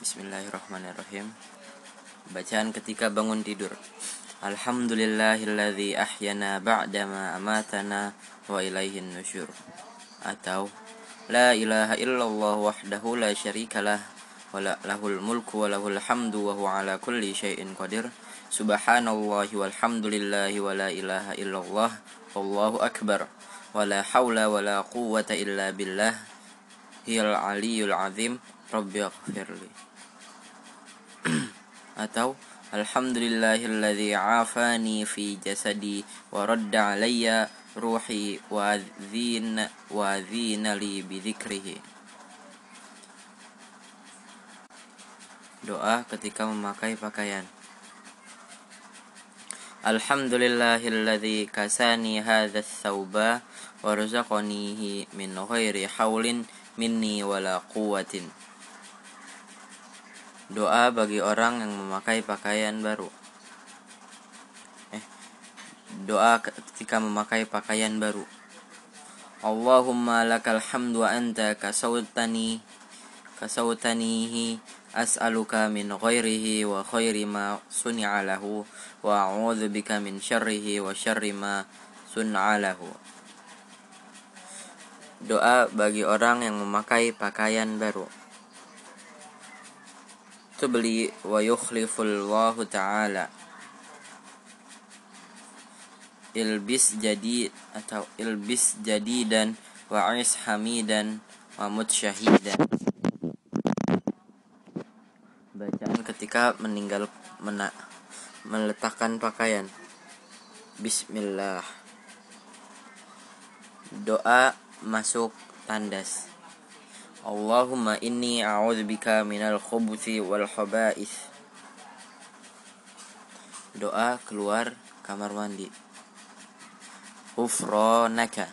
Bismillahirrahmanirrahim. Bacaan ketika bangun tidur. Alhamdulillahilladzi ahyana ba'dama amatana wa ilaihin nusyur. Atau la ilaha illallah wahdahu la syarikalah wa lahul mulku wa lahul hamdu wa huwa ala kulli syai'in qadir. Subhanallahi walhamdulillahi wa la ilaha illallah wallahu akbar. Wa la hawla wa la quwwata illa billah hiyal aliyyul azim. Rabbi aghfirli. Atau alhamdulillahilladzi afani fi jasadi wa radda alayya ruhi wa adhina li bi dzikrihi. Doa ketika memakai pakaian. Alhamdulillahilladzi kasani hadzal thawba wa razaqanihi min ghairi haulin minni wala quwwatin. Doa bagi orang yang memakai pakaian baru. Doa ketika memakai pakaian baru. Allahumma lakal hamdu wa anta kasautanihi as'aluka min ghairihi wa khairi ma sun'a lahu wa a'udzu bika min syarrihi wa syarri ma sun'a lahu. Doa bagi orang yang memakai pakaian baru. Tubli wa yukhlifullahu ta'ala. Ilbis jadid atau ilbis jadidan wa ais hamidan wa mutsyahidan. Bacaan ketika meletakkan pakaian. Bismillah. Doa masuk tandas. Allahumma inni a'udzubika minal khubuthi wal khaba'ith. Doa keluar kamar mandi. Ghufranaka.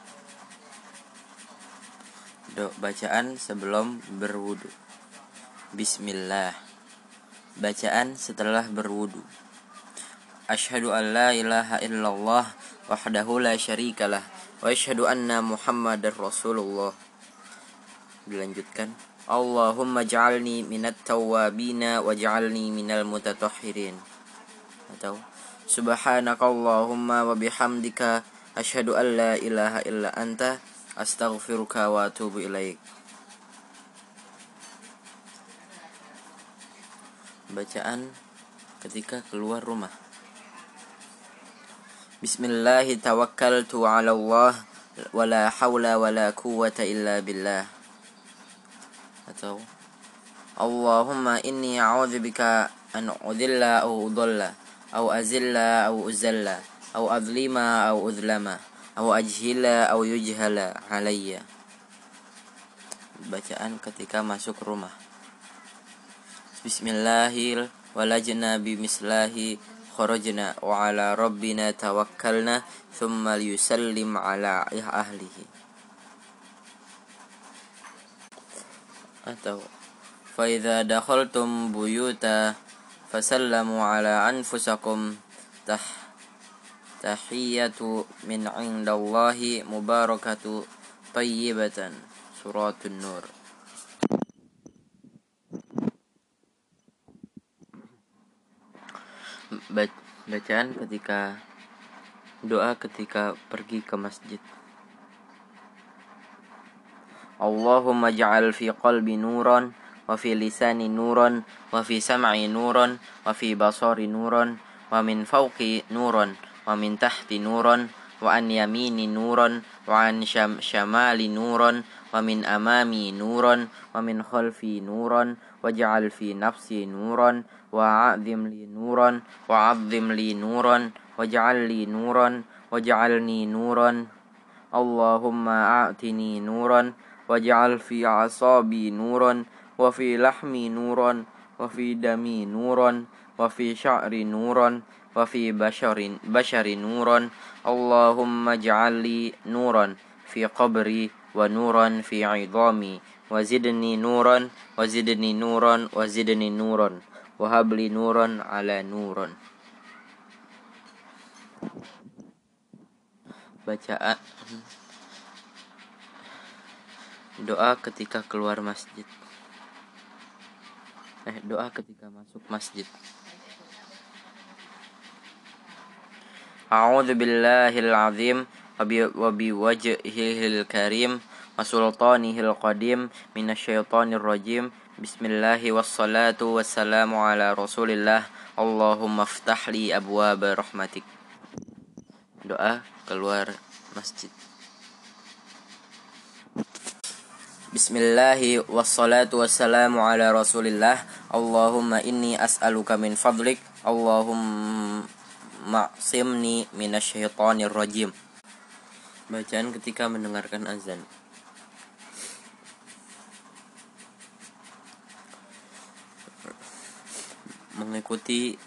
Bacaan sebelum berwudu. Bismillah. Bacaan setelah berwudu. Asyhadu an la ilaha illallah wahdahu la syarikalah wa asyhadu anna Muhammadar Rasulullah. Dilanjutkan, Allahumma ja'alni minat tawwabina waj'alni minal mutatahhirin. Atau subhanakallahumma wa bihamdika asyhadu an la ilaha illa anta astaghfiruka wa atubu ilaik. Bacaan ketika keluar rumah. Bismillahi tawakkaltu 'ala Allah wa la haula wa la quwwata illa billah. Atau Allahumma inni a'udzubika an udilla aw udalla aw azilla aw uzalla aw adlima aw udlama aw ajhila aw yujhala alayya. Bacaan ketika masuk rumah. Bismillahil walajna bimislahi kharajna wa ala rabbina tawakkalna thumma yusallim ala ahlihi. Atau fa idza dakhaltum buyuta fasallamu ala anfusakum tahiyatu min indallahi mubarakatu thayyibatan. Suratun Nur. Bacaan ketika doa ketika pergi ke masjid. Allahumma ja'al fi qalbi nuran wa fi lisani nuran wa fi sam'i nuran wa fi basari nuran wa min fawqi nuran wa min tahti nuran wa an yamini nuran wa an syamali nuran wa min amami nuran wa min khalfi nuran waj'al fi nafsi nuran wa a'zim li nuran wa 'azzim li nuran waj'al li nuran waj'alni nuran. Allahumma a'tini nuran waj'al fi 'asabi nuran wa fi lahmi nuran wa fi dami nuran wa fi sya'ri nuran wa fi bashari nuran. Allahumma ij'al li nuran fi qabri wa nuran fi 'idami wa zidni nuran wa zidni nuran wa zidni nuran wa hab li nuran 'ala nuran. Bacaan doa ketika keluar masjid. Doa ketika masuk masjid. A'udzubillahil azim wa biwajhihil karim wa sultanihil qadim minasyaitonir rajim. Bismillahirrahmanirrahim. Wassalatu wassalamu ala Rasulillah. Allahumma ftahli abwaaba rahmatik. Doa keluar masjid. Bismillahi wassalatu wassalamu ala Rasulillah. Allahumma inni as'aluka min fadlik. Allahumma simni minasyaitonir rajim. Bacaan ketika mendengarkan azan. Mengikuti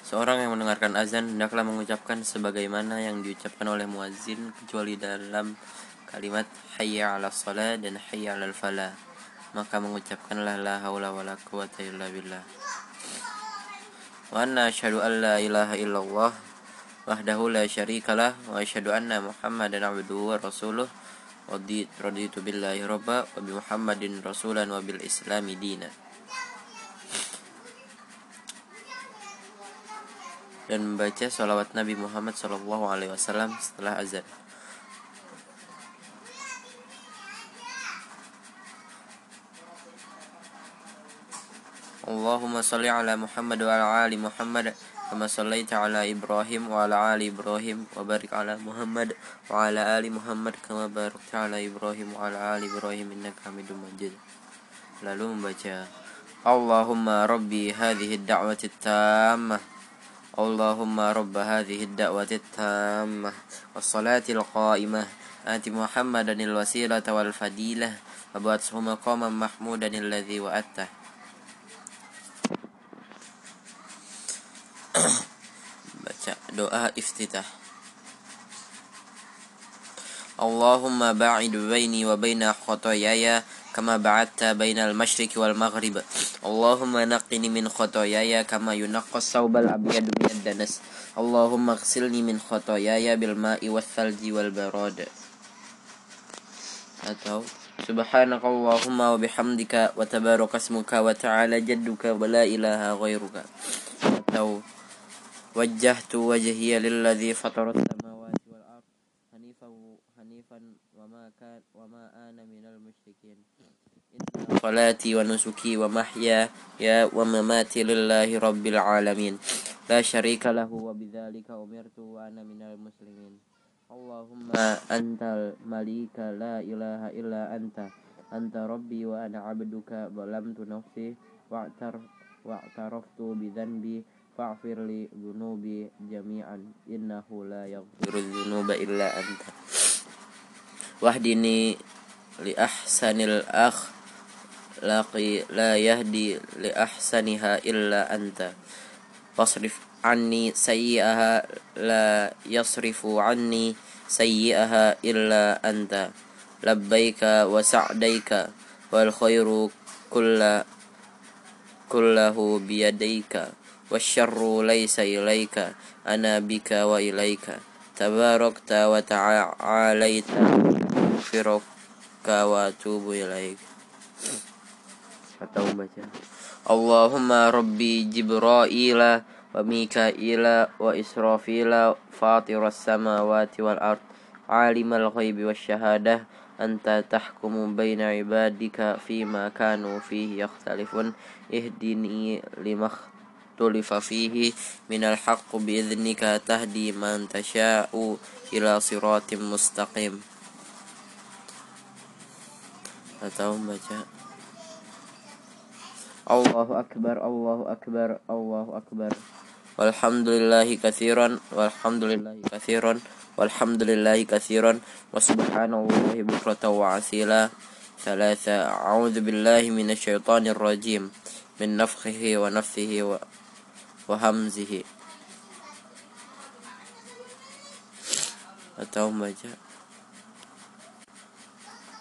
seorang yang mendengarkan azan hendaklah mengucapkan sebagaimana yang diucapkan oleh muazin, kecuali dalam kalimat hayya 'alas shalah dan hayya 'alal falah, maka mengucapkanlah la haula wala quwata illa billah. Wa anna asyhadu an la ilaha illallah wahdahu la syarikalah wa asyhadu anna muhammadan 'abduhu wa rasuluh. Raditu billahi rabba wa bi muhammadin rasulan wa bil islami dina. Dan membaca sholawat Nabi Muhammad sallallahu alaihi wasallam setelah azan. Allahumma shalli ala Muhammad wa ala ali Muhammad kama shallaita ala Ibrahim wa ala ali Ibrahim wa barik ala Muhammad wa ala ali Muhammad kama barakta ala Ibrahim wa ala ali Ibrahim innaka Hamidum Majid. Lalu membaca Allahumma rabbi hadhihi ad-da'wati at-tammah, Allahumma rabba hadhihi ad-da'wati at-tammah was-salati al-qa'imah, ati Muhammadan al-wasilata wal fadilah wa ba'athu maqaman mahmudan alladhi wa'attah. Baca doa iftitah. Allahumma ba'id baini wa baina khotoyaya kama ba'atta bainal masyriqi wal maghrib. Allahumma naqqini min khotoyaya kama yunaqqas saubal abyad minad danas. Allahumma ighsilni min khotoyaya bil ma'i was salji wal barad. Atau subhanakallahumma wa bihamdika wa tabaraka ismuka wa ta'ala jadduka wa la ilaha ghairuka. Atau wajjahtu wajhiya lilladzi fatara as-samawati wal ard hanifan wa ma ana minal musyrikin. Inna salati wa nusuki wa mahya ya wa mamati lillahi rabbil alamin la syarika lahu wa bidzalika umirtu wa ana minal muslimin. Allahumma antal malika la ilaha illa anta rabbi wa ana 'abduka zalamtu nafsi wa'taraftu bidzanbi fa'fir li dhunubi jami'an innahu la yaghfiru dhunuba illa anta. Wahdini li ahsanil akhlaqi la yahdi li ahsaniha illa anta. Wasrif anni sayyi'aha la yasrifu anni sayyi'aha illa anta. Labbaika wa sa'daika wal khairu kullahu biyadika wasyarru laysa ilaika ana bika wa ilaika tabarakta wa ta'alaita firaka wa tubu ilaika. Atau baca Allahumma rabbi jibraila wa mikaila wa israfila fatiras samawati wal ard alimal ghaibi wasyahadah anta tahkumu baina ibadika fima kanu fihi yakhtalifun ihdini limakh tulifa fihi minal haqqi bi'idhnika tahdi man tasha'u ila siratim mustaqim. Atau baca Allahu akbar, Allahu akbar, Allahu akbar, walhamdulillahi katsiran, walhamdulillahi katsiran, walhamdulillahi katsiran, wa subhanallahi bukratan wa asila. Thalatha, a'udzu billahi minasy syaithanir rajim min nafthihi wa nafsihi wa hamzihi. Atau baca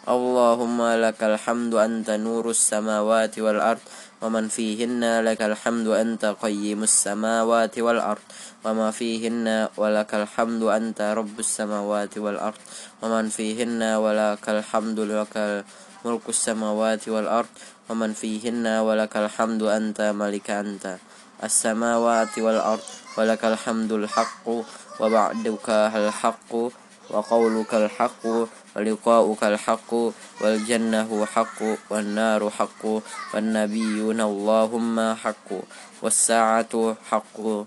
Allahumma lakal hamdu anta nurus samawati wal ard wa man fihinna, lakal hamdu anta qayyimus samawati wal ard wa ma fihinna, wa lakal hamdu anta rabbus samawati wal ard wa man fihinna, wa lakal hamdu lakal mulkus samawati wal ard wa man fihinna walakal hamdu anta malika anta as-samawati wal ard walakal hamdul haqqu wa ba'duka hal haqqu wa qawlukal haqqu wa liqa'ukal haqqu wal jannahu haqqu wan naru haqqu wan nabiyyuna Allahumma haqqu was sa'atu haqqu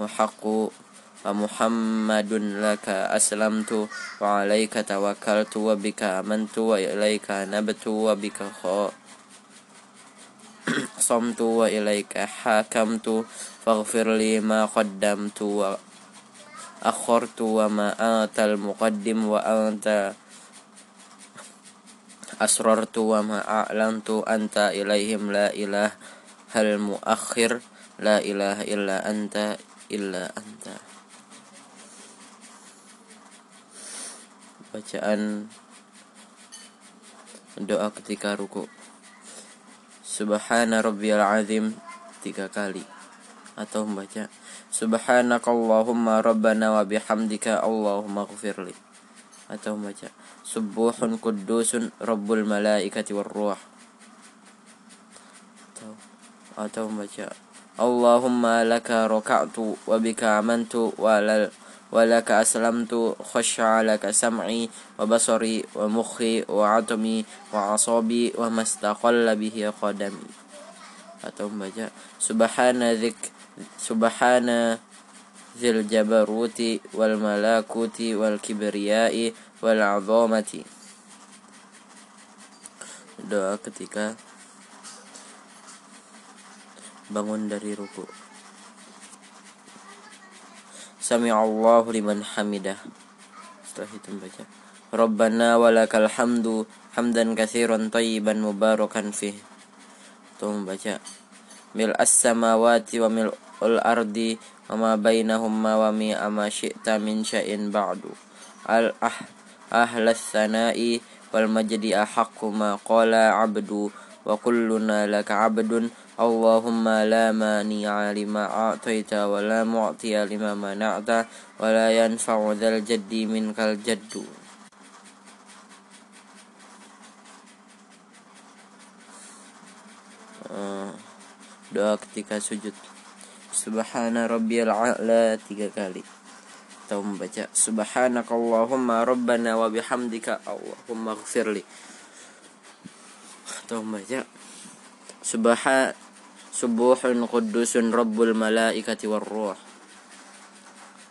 wa haqqu Muhammadun laka aslamtu wa alaika tawakkaltu wa bika amantu wa ilaika anabtu wa bika khasamtu wa ilaika hakamtu faghfir li ma qaddamtu wa akhartu wa ma atal muqaddim wa anta asrartu wa ma a'lantu anta ilaihim la ilaha hal muakhir la ilaha illa anta illa anta. Bacaan doa ketika ruku. Subhana rabbiyal azim 3 kali atau membaca subhanakallahumma rabbana wa bihamdika allahumma ighfirli atau membaca subuhun quddusun rabbul malaikati war ruh atau membaca Allahumma laka raka'tu wa bika amantu wa lal walaka aslamtu khash'a laka sam'i wa basari wa mukhi wa atmi wa asabi wa mastaqalla bihi qadami atau membaca subhana dzil jabaruti wal malakuti wal kibriyai wal 'azamati. Doa ketika bangun dari ruku. Sami'allahu liman hamidah. Setelah itu baca Rabbana walakal hamdu hamdan katsiran thayyiban mubarakan fih. Tolong baca mil as-samawati wa mil al-ardi wa ma bainahuma wa mi'a ma syi'ta min sya'in ba'du. Ahlas sana'i wal majdi ahaqqu ma qala 'abdu wa kulluna laka 'abdun. Allahumma la mani'a lima a'taita wa la mu'tiya lima mana'ta wa la yanfa'u dzal jaddi minkal jaddu. Doa ketika sujud subhana rabbiyal a'la 3 kali atau membaca subhanakallahumma rabbana wa bihamdika allahumma ighfirli atau membaca Subuhun Quddusun Rabbul Malaikati Warruh.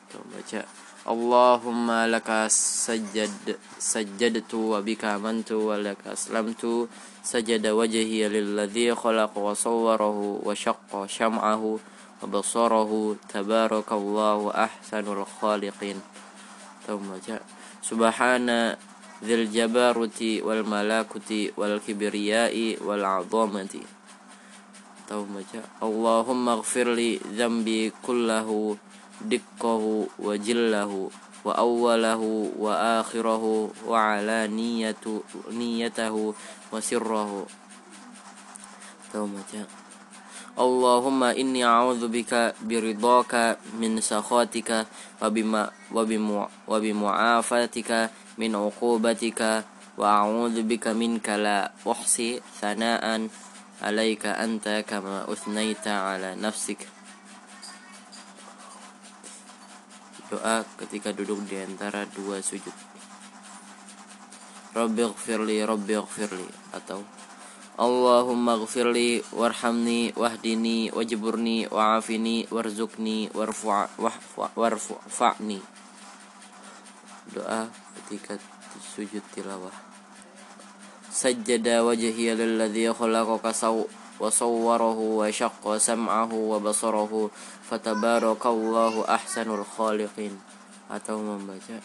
Tuh baca Allahumma laka sajadtu wa bika amantu wa laka aslamtu sajada wajhi lilladzi khalaqa wa sawwarahu wa syaqqa syam'ahu wa basarahu tabarakallahu ahsanul khaliqin. Tuh baca subhana dzil jabaruti wal malakuti wal kibriyai wal 'azamati. Atau baca Allahumma ighfirli dzambi kullahu dikkahu wa jillahu wa awwalahu wa akhirahu wa alaniyatahu wa sirrahu. Atau baca Allahumma inni a'udzubika biridhaka min sakhatika wa bimu'afatika min 'uqubatika wa a'udzubika minka la uhsi sana'an alaika anta kama uthnaita ala nafsik. Doa ketika duduk di antara dua sujud Rabbighfirli atau Allahumma ighfirli warhamni wahdini wajburni wa'afini warzukni warfa'ni. Doa ketika sujud tilawah sajada wajhiya lilladzi khalaqa wa sawwarahu wa syaqqa sam'ahu wa basarahu fatabarakallahu ahsanul khaliqin. Atau membaca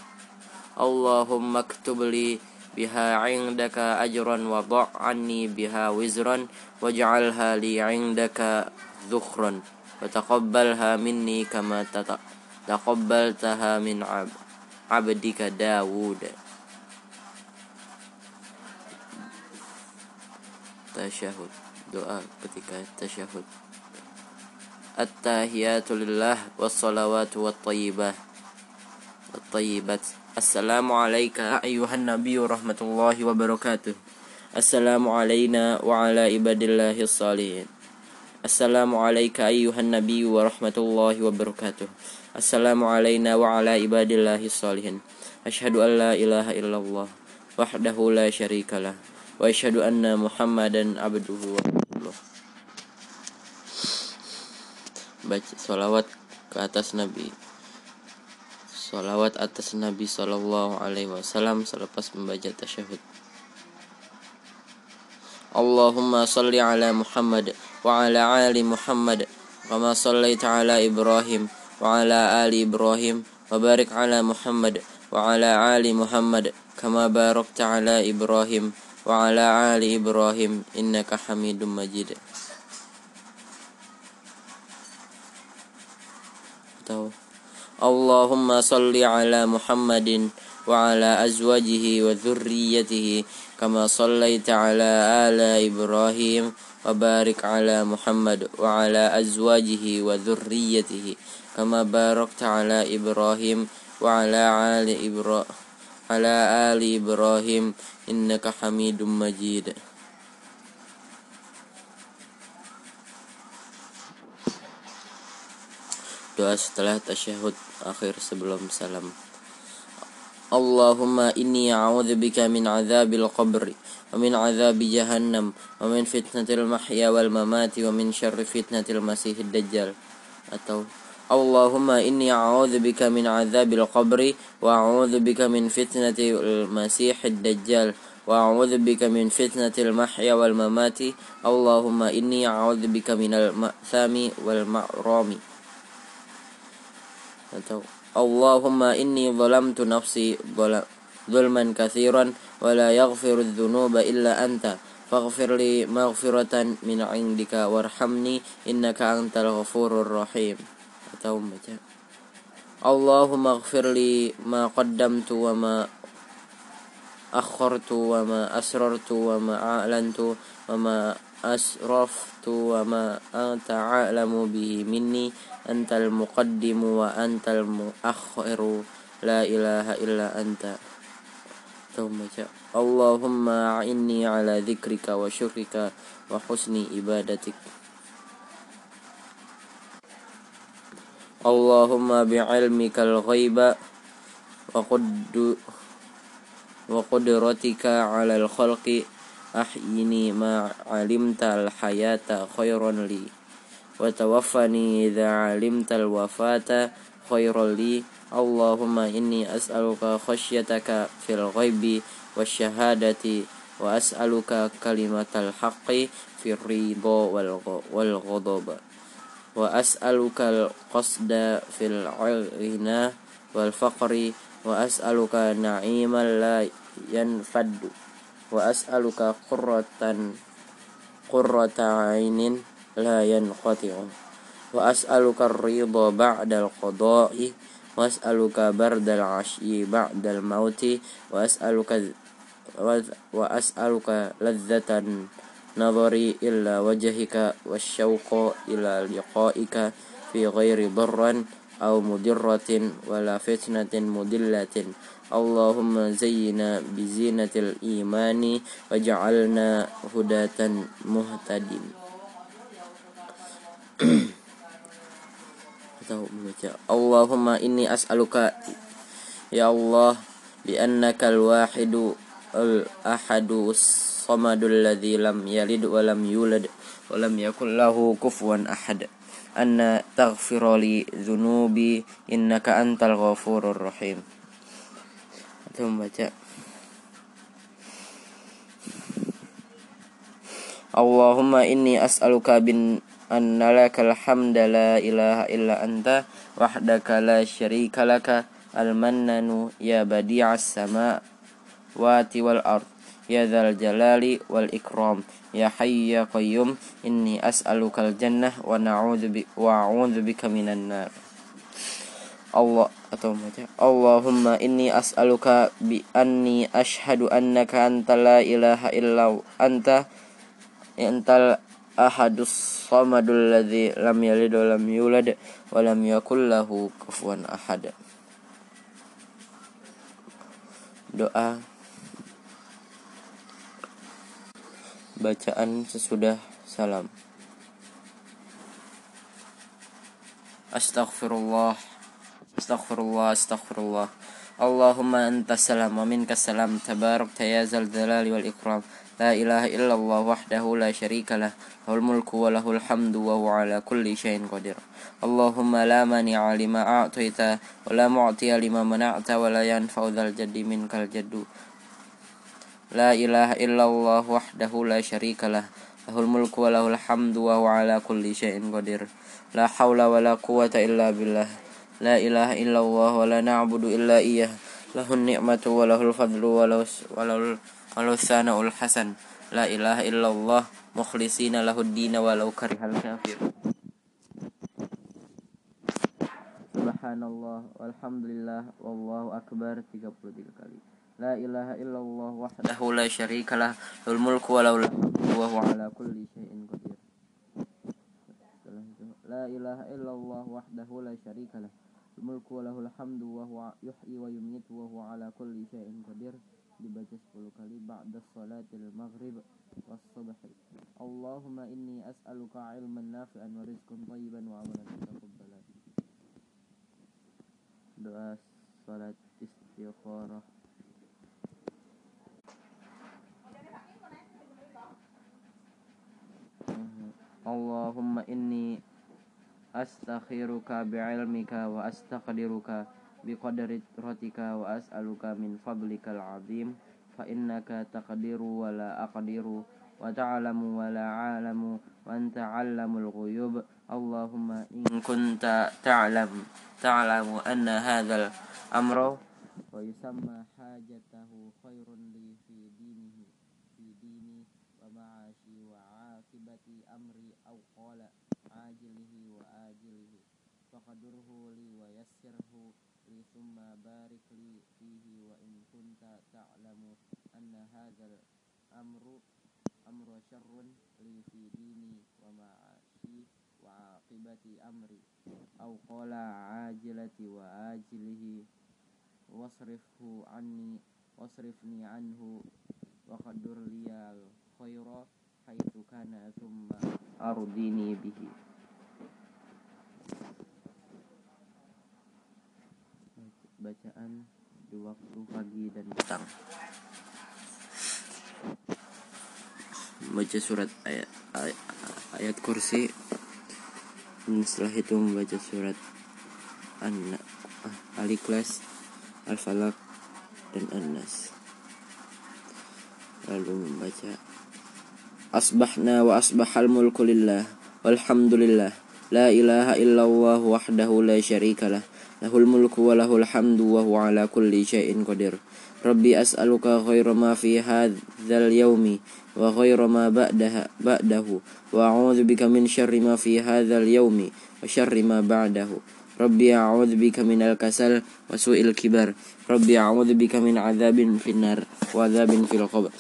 Allahumma aktub li biha 'indaka ajran wa dha' 'anni biha wizran waj'alha li 'indaka dhukhran wa taqabbalha minni kama taqabbaltaha min 'abdika Dawud. Tasyahud. Doa ketika tasyahud At-tahiyatu lillah wassalawatu wattayyibat. Assalamu alayka ayyuhan nabiyyu rahmatullahi wa barakatuh. Assalamu alayna wa ala ibadillahis salihin. Assalamu alayka ayyuhan nabiy wa rahmatullahi wa barakatuh. Assalamu alayna wa ala ibadillahis salihin. Asyhadu an la ilaha illallah wahdahu la syarikalah wa asyhadu anna Muhammadan abduhu wa rasuluh. Baca sholawat ke atas Nabi. Sholawat atas Nabi sallallahu alaihi wasallam selepas membaca tasyahud. Allahumma salli ala Muhammad wa ala ali Muhammad kama sallaita ala Ibrahim wa ala ali Ibrahim wa barik ala Muhammad wa ala ali Muhammad kama barakta ala Ibrahim wa ala ali Ibrahim innaka Hamidum Majid. Atau Allahumma salli ala Muhammadin wa ala azwajihi wa dzurriyyatihi kama sallaita ala ala Ibrahim wa barik ala Muhammad wa ala azwajihi wa dzurriyyatihi kama barakta ala Ibrahim wa ala ali Ibrahim innaka Hamidum Majid. Doa setelah tasyahud akhir sebelum salam. Allahumma inni a'udzubika min azabil qabri wa min azabi jahannam wa min fitnatil mahya wal mamati wa min syarri fitnatil masihid dajjal. Atau Allahumma inni a'udzubika min azabil qabri wa a'udzubika min fitnatil masihid dajjal wa a'udzubika min fitnatil mahya wal mamati. Allahumma inni a'udzubika minal ma'thami wal ma'rami. Atau Allahumma inni zalamtu nafsi zulman katsiran wa la yaghfiru adh-dhunuba illa anta faghfirli maghfiratan min 'indika warhamni innaka antal ghafurur rahim. Atau baca Allahumma ighfirli ma qaddamtu wa ma akhartu wa ma asrartu wa ma a'lantu wa ma asraftu wa ma anta 'alamu bihi minni antal muqaddimu wa antal muakhiru la ilaha illa anta. Taubaca Allahumma a'inni 'ala dzikrika wa syukrika wa husni ibadatik. Allahumma bi'ilmikal ghaiba wa qudratika 'alal khalqi ahyini ma 'alimtal hayata khairan li wa tawaffani idza 'alimtal wafata khairan li. Allahumma inni as'aluka khasyataka fil ghaibi wasyahadati wa as'aluka kalimatal haqqi fir ridha wal ghadab wa as'alukal qasda fil 'ghina wal faqri wa as'aluka na'iman la yanfaddu wa as'aluka qurrata 'ainin la yanqati'u wa as'aluka ar-ridha ba'dal qada'i wa as'aluka bardal 'ashyi ba'dal mauti wa as'aluka ladzatan nadhari illa wajhika wasyauqa ila liqa'ika fi ghairi darran aw mudirratin wala fitnatin mudillatin. Allahumma zayyina bi zinatil imani waj'alna hudatan muhtadin. Atau baca Allahumma inni as'aluka ya Allah bi annakal wahidu al ahadu samadul ladzi lam yalid wa lam yulad wa lam yakul lahu kufuwan ahad anna taghfira li dzunubi innaka antal ghafurur rahim. Atau membaca Allahumma inni as'aluka bin annalakal hamda la ilaha illa anta wahdaka la syarika laka al-mannanu ya badi'as samawati wal ardh ya dzal jalali wal ikram ya hayy ya qayyum inni as'alukal jannah wa a'udzubika minan nar. Allah atau baca Allahumma inni as'aluka bi anni asyhadu annaka anta la ilaha illa anta antal ahadus samadul ladzi lam yalid wa lam yulad wa lam yakul lahu kufuwan ahad. Doa Bacaan sesudah salam. Astaghfirullah, astaghfirullah, astaghfirullah. Allahumma antas salam wa minkas salam, tabarakta ya zal jalali wal ikram. La ilaha illallah wahdahu la syarika lah, lahul mulku wa lahul hamdu wa huwa ala kulli syai'in qadir. Allahumma la mani'a lima a'taita wa la mu'tiya lima mana'ta wa la yanfa'u dzal jaddi minkal jaddu. La ilaha illallah wahdahu la syarika lah, lahul mulku wa lahul hamdu wa huwa ala kulli syai'in qadir. La hawla wa la quwwata illa billah. La ilaha illallah wa la na'budu illa iyyah, lahun ni'matu wa lahul fadlu wa lahul sana'ul hasan. La ilaha illallah mukhlishina lahud din wa law karihal kafirun. Subhanallah walhamdulillah wallahu akbar 33 kali. La ilaha illallah wahdahu la syarika lah, lahul mulku wa lahul hamdu wa huwa ala kulli syai'in qadir. La ilaha illallah wahdahu la syarika lah, lahul mulku wa lahul hamdu wa huwa yuhyi wa yumiitu wa huwa ala kulli syai'in qadir. Dibaca 10 kali ba'da shalatil maghrib was subh. Allahumma inni as'aluka ilman nafi'an wa rizqan thayyiban wa amalan mutaqabbalan. Doa salat istikharah. Allahumma inni astakhiruka bi'ilmika wa astaqdiruka biqadri qudratika wa as'aluka min fadlikal azim, fa innaka taqdiru wa la aqdiru wa ta'lamu wa la a'lamu wa anta 'allamul ghuyub. Allahumma in kunta ta'lamu anna hadzal amra wa yusamma hajatahu khairun li fi dini wa ma'ashi wa 'aqibati amri aw qala ajilihi wa ajilihi faqadurhu li wa yassirhu li thumma barik li fihi wa in kunta ta'lamu anna hadzal amru syarrun li fi dini wa ma'ashi wa aqibati amri aw qala ajilati wa ajilihi wasrifni anhu waqadur liyal khaira haitsu kana thumma ardini bihi. Bacaan di waktu pagi dan petang. Membaca surat ayat kursi, dan setelah itu membaca surat Al-Ikhlas, Al-Falaq, dan An-Nas. Lalu membaca Asbahna wa asbahal mulku lillah walhamdulillah, la ilaha illallah wahdahu la syarika lah, lahul mulku wa lahul hamdu wa huwa ala kulli syai'in qadir. Rabbi as'aluka khayra ma fi hadzal yaumi wa khayra ma ba'dahu wa a'udzu bika min syarri ma fi hadzal yaumi wa syarri ma ba'dahu. Rabbi a'udzu bika minal kasal wa su'il kibar. Rabbi a'udzu bika min 'adzabin finnar wa 'adzabin fil qabr.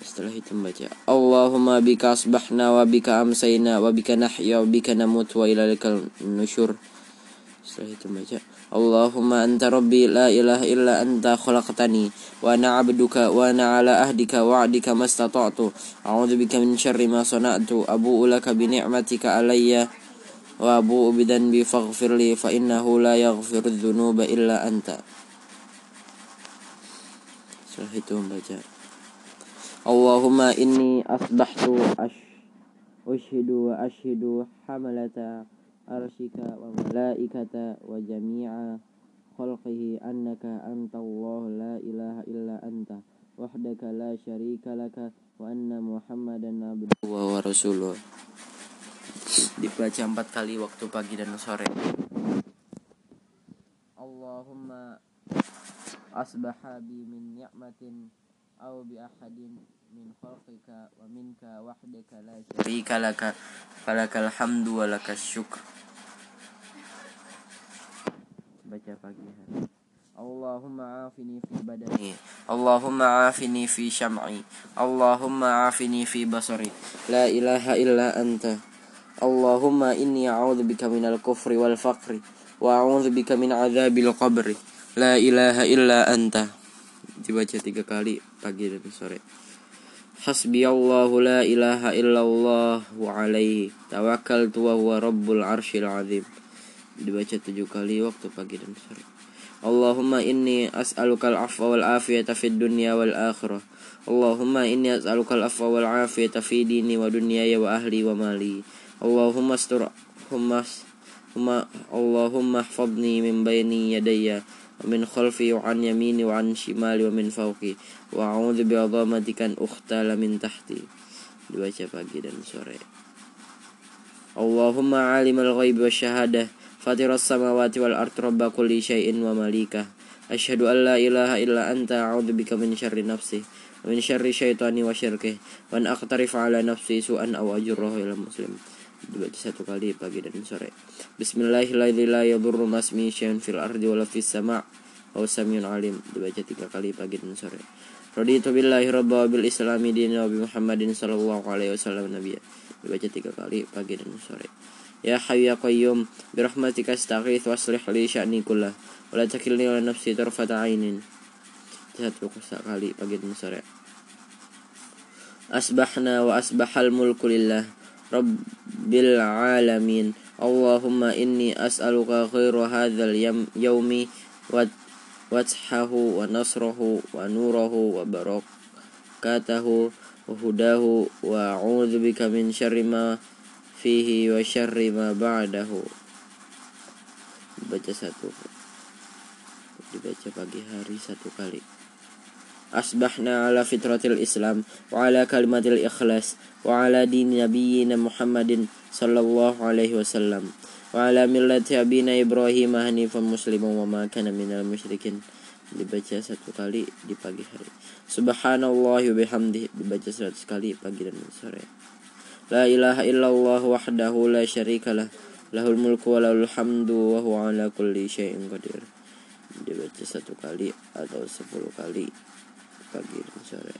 Setelah itu membaca Allahumma bika asbahna wa bika amsayna wa bika nahya wa bika namut wa ilaikal nusyur. Setelah itu membaca Allahumma anta rabbi la ilaha illa anta khalaqtani wa ana 'abduka wa ana 'ala ahdika wa'dika mastata'tu, a'udzu bika min syarri ma sana'tu, abu'u laka bi ni'matika 'alayya wa abu'u bi dhanbi faghfirli fa innahu la yaghfiru adh-dhunuba illa anta. Setelah itu membaca Allahumma inni asbahtu ushhidu wa ashhidu hamalata arshika wa malaikata wa jami'a khalqihi annaka anta Allah la ilaha illa anta wahdaka la syarika laka wa anna muhammadan abduhu wa rasuluh. Dibaca 4 kali waktu pagi dan sore. Allahumma asbaha bi min ni'matin aw bi ahadin min khalqika wa minka wahdaka la syarika laka falakal hamdu wa lakas syukr. Baca pagi hari. Allahumma afini fi badani, Allahumma afini fi syam'i, Allahumma afini fi basari, la ilaha illa anta. Allahumma inni a'udzubika minal kufri wal faqri wa a'udzubika min 'adzabil qabri, la ilaha illa anta. Dibaca 3 kali pagi dan sore. Hasbiyallahu la ilaha illallah wa alaihi tawakkaltu wa huwa rabbul arshil azim. Dibaca 7 kali waktu pagi dan sore. Allahumma inni as'alukal afwa wal afiyata fid dunya wal akhirah. Allahumma inni as'alukal afwa wal afiyata fi dini wa dunyaya wa ahli wa mali. Allahumma astur Allahumma ihfadni min baini yadayya min khalfi wa an yamini wa an shimali wa min fawqi wa a'udzu bi'azamatika an ukhtala min tahti. Dibaca pagi dan sore. Allahumma alimal ghaib wa syahadah fatiras samawati wal ard rabba kulli syai'in wa malikah asyhadu an la ilaha illa anta a'udzu bika min syarri nafsi wa min syarri syaitani wa syirkihi wa an aqtarif ala nafsi su'an aw ajruhu ila muslim. Dibaca 1 kali pagi dan sore. Bismillahirrahmanirrahim. La yadurru masmi syai'un fil ardi wala fis sama' wa samiun alim. Dibaca 3 kali pagi dan sore. Raditu billahi rabba bil islami dinan wa bi Muhammadin sallallahu alaihi wasallam nabiyya. Dibaca 3 kali pagi dan sore. Ya hayyu ya qayyum bi rahmatika astaghitsu waslih li sya'ni kullahu wa la takilni ila nafsi tarfata 'ainin. Dibaca 3 kali pagi dan sore. Asbahna wa asbahal mulku lillah Rabbil alamin. Allahumma inni as'aluka khairu hadzal yaumi wathahu wa nasrahu wa nurahu wa barakatahu wa hudahu wa a'udzu bika min syarri ma fihi wa syarri ma ba'dahu. Dibaca pagi hari 1 kali. Asbahna ala fitratil Islam wa ala kalimatil ikhlas wa ala dini nabiyyina Muhammadin sallallahu alaihi wasallam wa ala millati abina Ibrahim hanifan musliman wa ma kana minal musyrikin. Dibaca 1 kali di pagi hari. Subhanallahi wa bihamdihi. Dibaca 100 kali pagi dan sore. La ilaha illallah wahdahu la syarikalah lahul mulku wa lahul hamdu wa huwa ala kulli syai'in qadir. Dibaca 1 kali atau 10 kali pagi dan sore.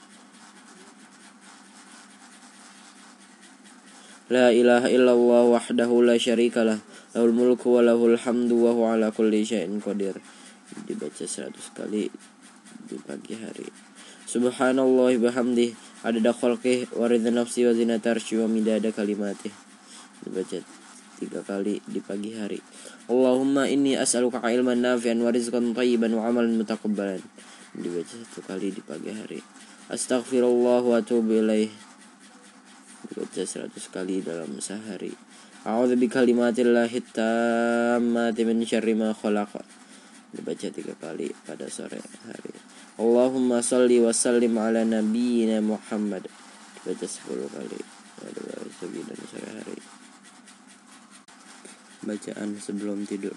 La ilaha illallah wahdahu la syarikalah lahul mulku wa lahul hamdu wa huwa ala kulli syai'in qadir. Dibaca 100 kali di pagi hari. Subhanallah wa bihamdihi adada khalqihi wa ridha nafsi wa zinata arsyihi wa midada kalimatihi. Dibaca 3 kali di pagi hari. Allahumma inni as'aluka ilman nafi'an wa rizqan thayyiban wa amalan mutaqabbalan. Dibaca 1 kali di pagi hari. Astaghfirullah wa atubu ilaih. Dibaca 100 kali dalam sehari. A'udzu bikalimatillahi tammati min syarri ma khalaq. Dibaca 3 kali pada sore hari. Allahumma shalli wa sallim ala nabiyyina Muhammad. Dibaca 10 kali pada pagi dan sore hari. Bacaan sebelum tidur.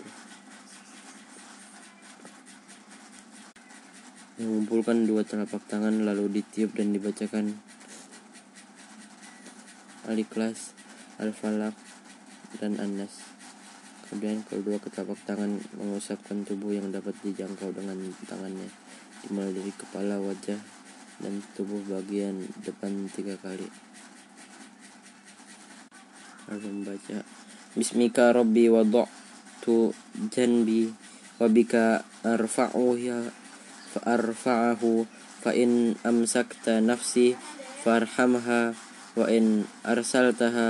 Mengumpulkan 2 telapak tangan lalu ditiup dan dibacakan Al-Ikhlas, Al-Falaq, dan An-Nas. Kemudian kedua telapak tangan mengusapkan tubuh yang dapat dijangkau dengan tangannya, dimulai dari kepala, wajah, dan tubuh bagian depan 3 kali. Lalu membaca Bismika Rabbi wada'tu janbi wabika arfa'u ya فأرفعه فإن أمسكت نفسي فارحمها وإن أرسلتها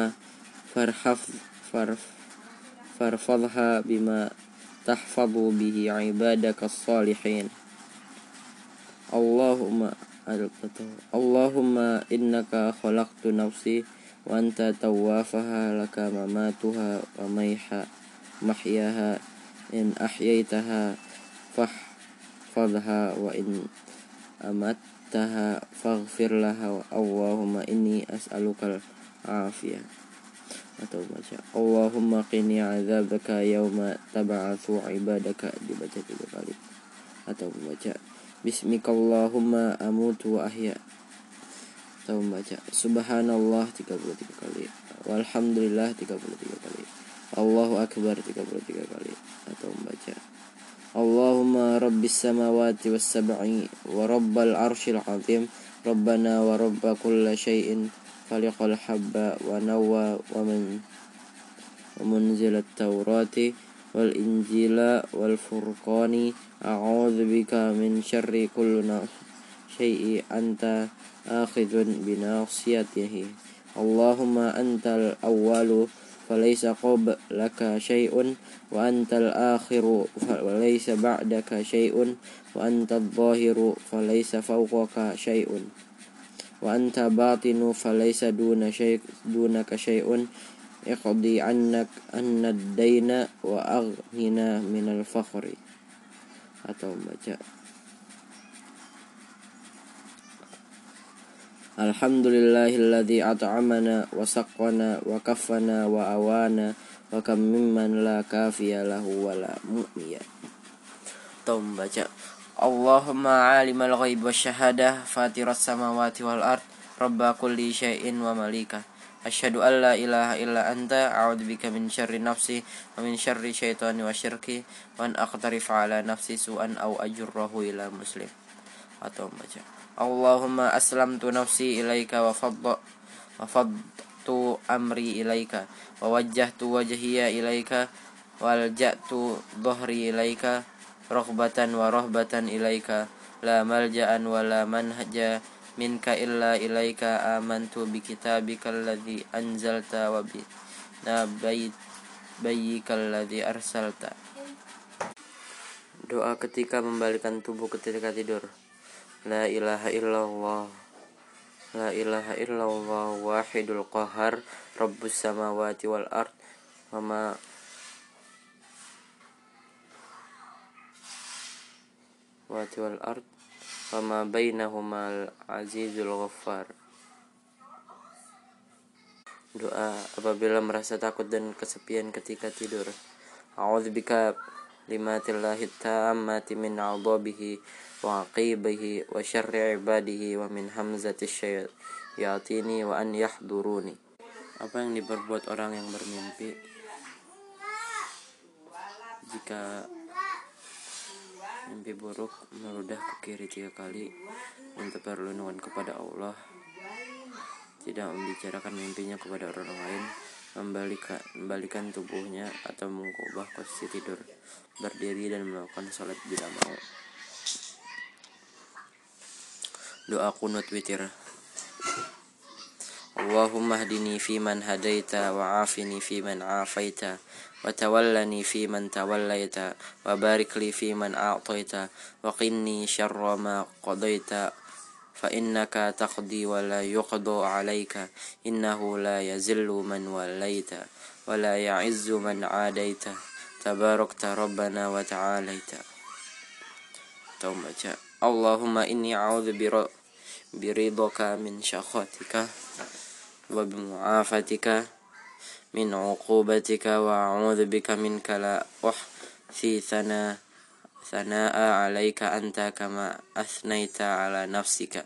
فارفضها بما تحفظ به عبادك الصالحين. اللهم إنك خلقت نفسي وأنت توافها لك مماتها ومحياها إن أحييتها فاحفظها وإن أمتها فاغفر لها اللهم إني أسألك العافية. Atau baca Allahumma qini azabaka yawma tab'atsu ibadaka. Dibaca 3 kali. Atau baca Bismikallahumma amutu wa ahya. Atau baca Subhanallah 33 kali, walhamdulillah 33 kali, Allahu akbar 33 kali. Atau baca Allahumma rabbis samawati was sab'i wa rabbal arshil azim rabbana wa rabba kulli syai'in khaliqal habba wa nawwa wa munzilat tawrati wal injila wal furqani a'udzu bika min syarri kulli nafsin syai'i anta akhidun binasiyatihi. Allahumma antal awwalu falaysa qablaka syai'un, wa antal akhiru falaysa ba'daka syai'un, wa antal zahiru falaysa fawqaka syai'un, wa anta batinu falaysa dunaka syai'un. Iqdi anna ad-dayna wa aghnina minal fakhri. Atau baca Alhamdulillahilladzi at'amana wa saqqana wa kaffana wa awana wa kam mimman la kafiya lahu wa la mu'miya. Tom baca Allahumma alimal ghaib wasyahadah fatiras samawati wal ard rabba kulli syai'in wa malika. Asyhadu an la ilaha illa anta a'udzubika min syarri nafsi wa min syarri syaitani wa syirki wa an aqtarif ala nafsi su'an aw ajurrahu ila muslim. Atau baca Allahumma aslamtu nafsi ilaika wa faddtu amri ilaika wa wajjahtu wajhiya ilaika walja'tu dhahri ilaika raghbatan wa rahbatan ilaika la malja'an wa la manhaja minka illa ilaika amantu bi kitabikal ladzi anzalta wa bi nabayyikal ladzi arsalta. Doa ketika membalikan tubuh ketika tidur. La ilaha illallah, la ilaha illallah wahidul qahar rabbus samawati wal ard wa ma bainahumal azizul ghaffar. Doa apabila merasa takut dan kesepian ketika tidur. A'udzubika limatillahit ta'ammati min 'adzabihi wa aqibihi wa syarri ibadihi wa min hamzati syayatini wa an yahduruni. Apa yang diperbuat orang yang bermimpi jika mimpi buruk? Meludah ke kiri 3 kali, minta perlindungan kepada Allah, tidak membicarakan mimpinya kepada orang lain, membalikan tubuhnya atau mengubah posisi tidur, berdiri dan melakukan sholat bila mau. Doa qunut witir. Allahumma hdini fi man hadaita wa afini fi man afaita wa tawallani fi man tawallaita wa barik li fi man a'taita wa qinni syarra ma qadaita fa innaka taqdi wa la yuqda 'alaika innahu la yazillu man wallaita wa la ya'izzu man 'adaita tabarakta rabbana wa ta'alaita. Tom baca Allahumma inni a'udzu biridhaka min syakhatika wa bi mu'afatika min 'uqubatika wa a'udzu bika minka la uhsi sanaa 'alaika anta kama asnaita 'ala nafsika.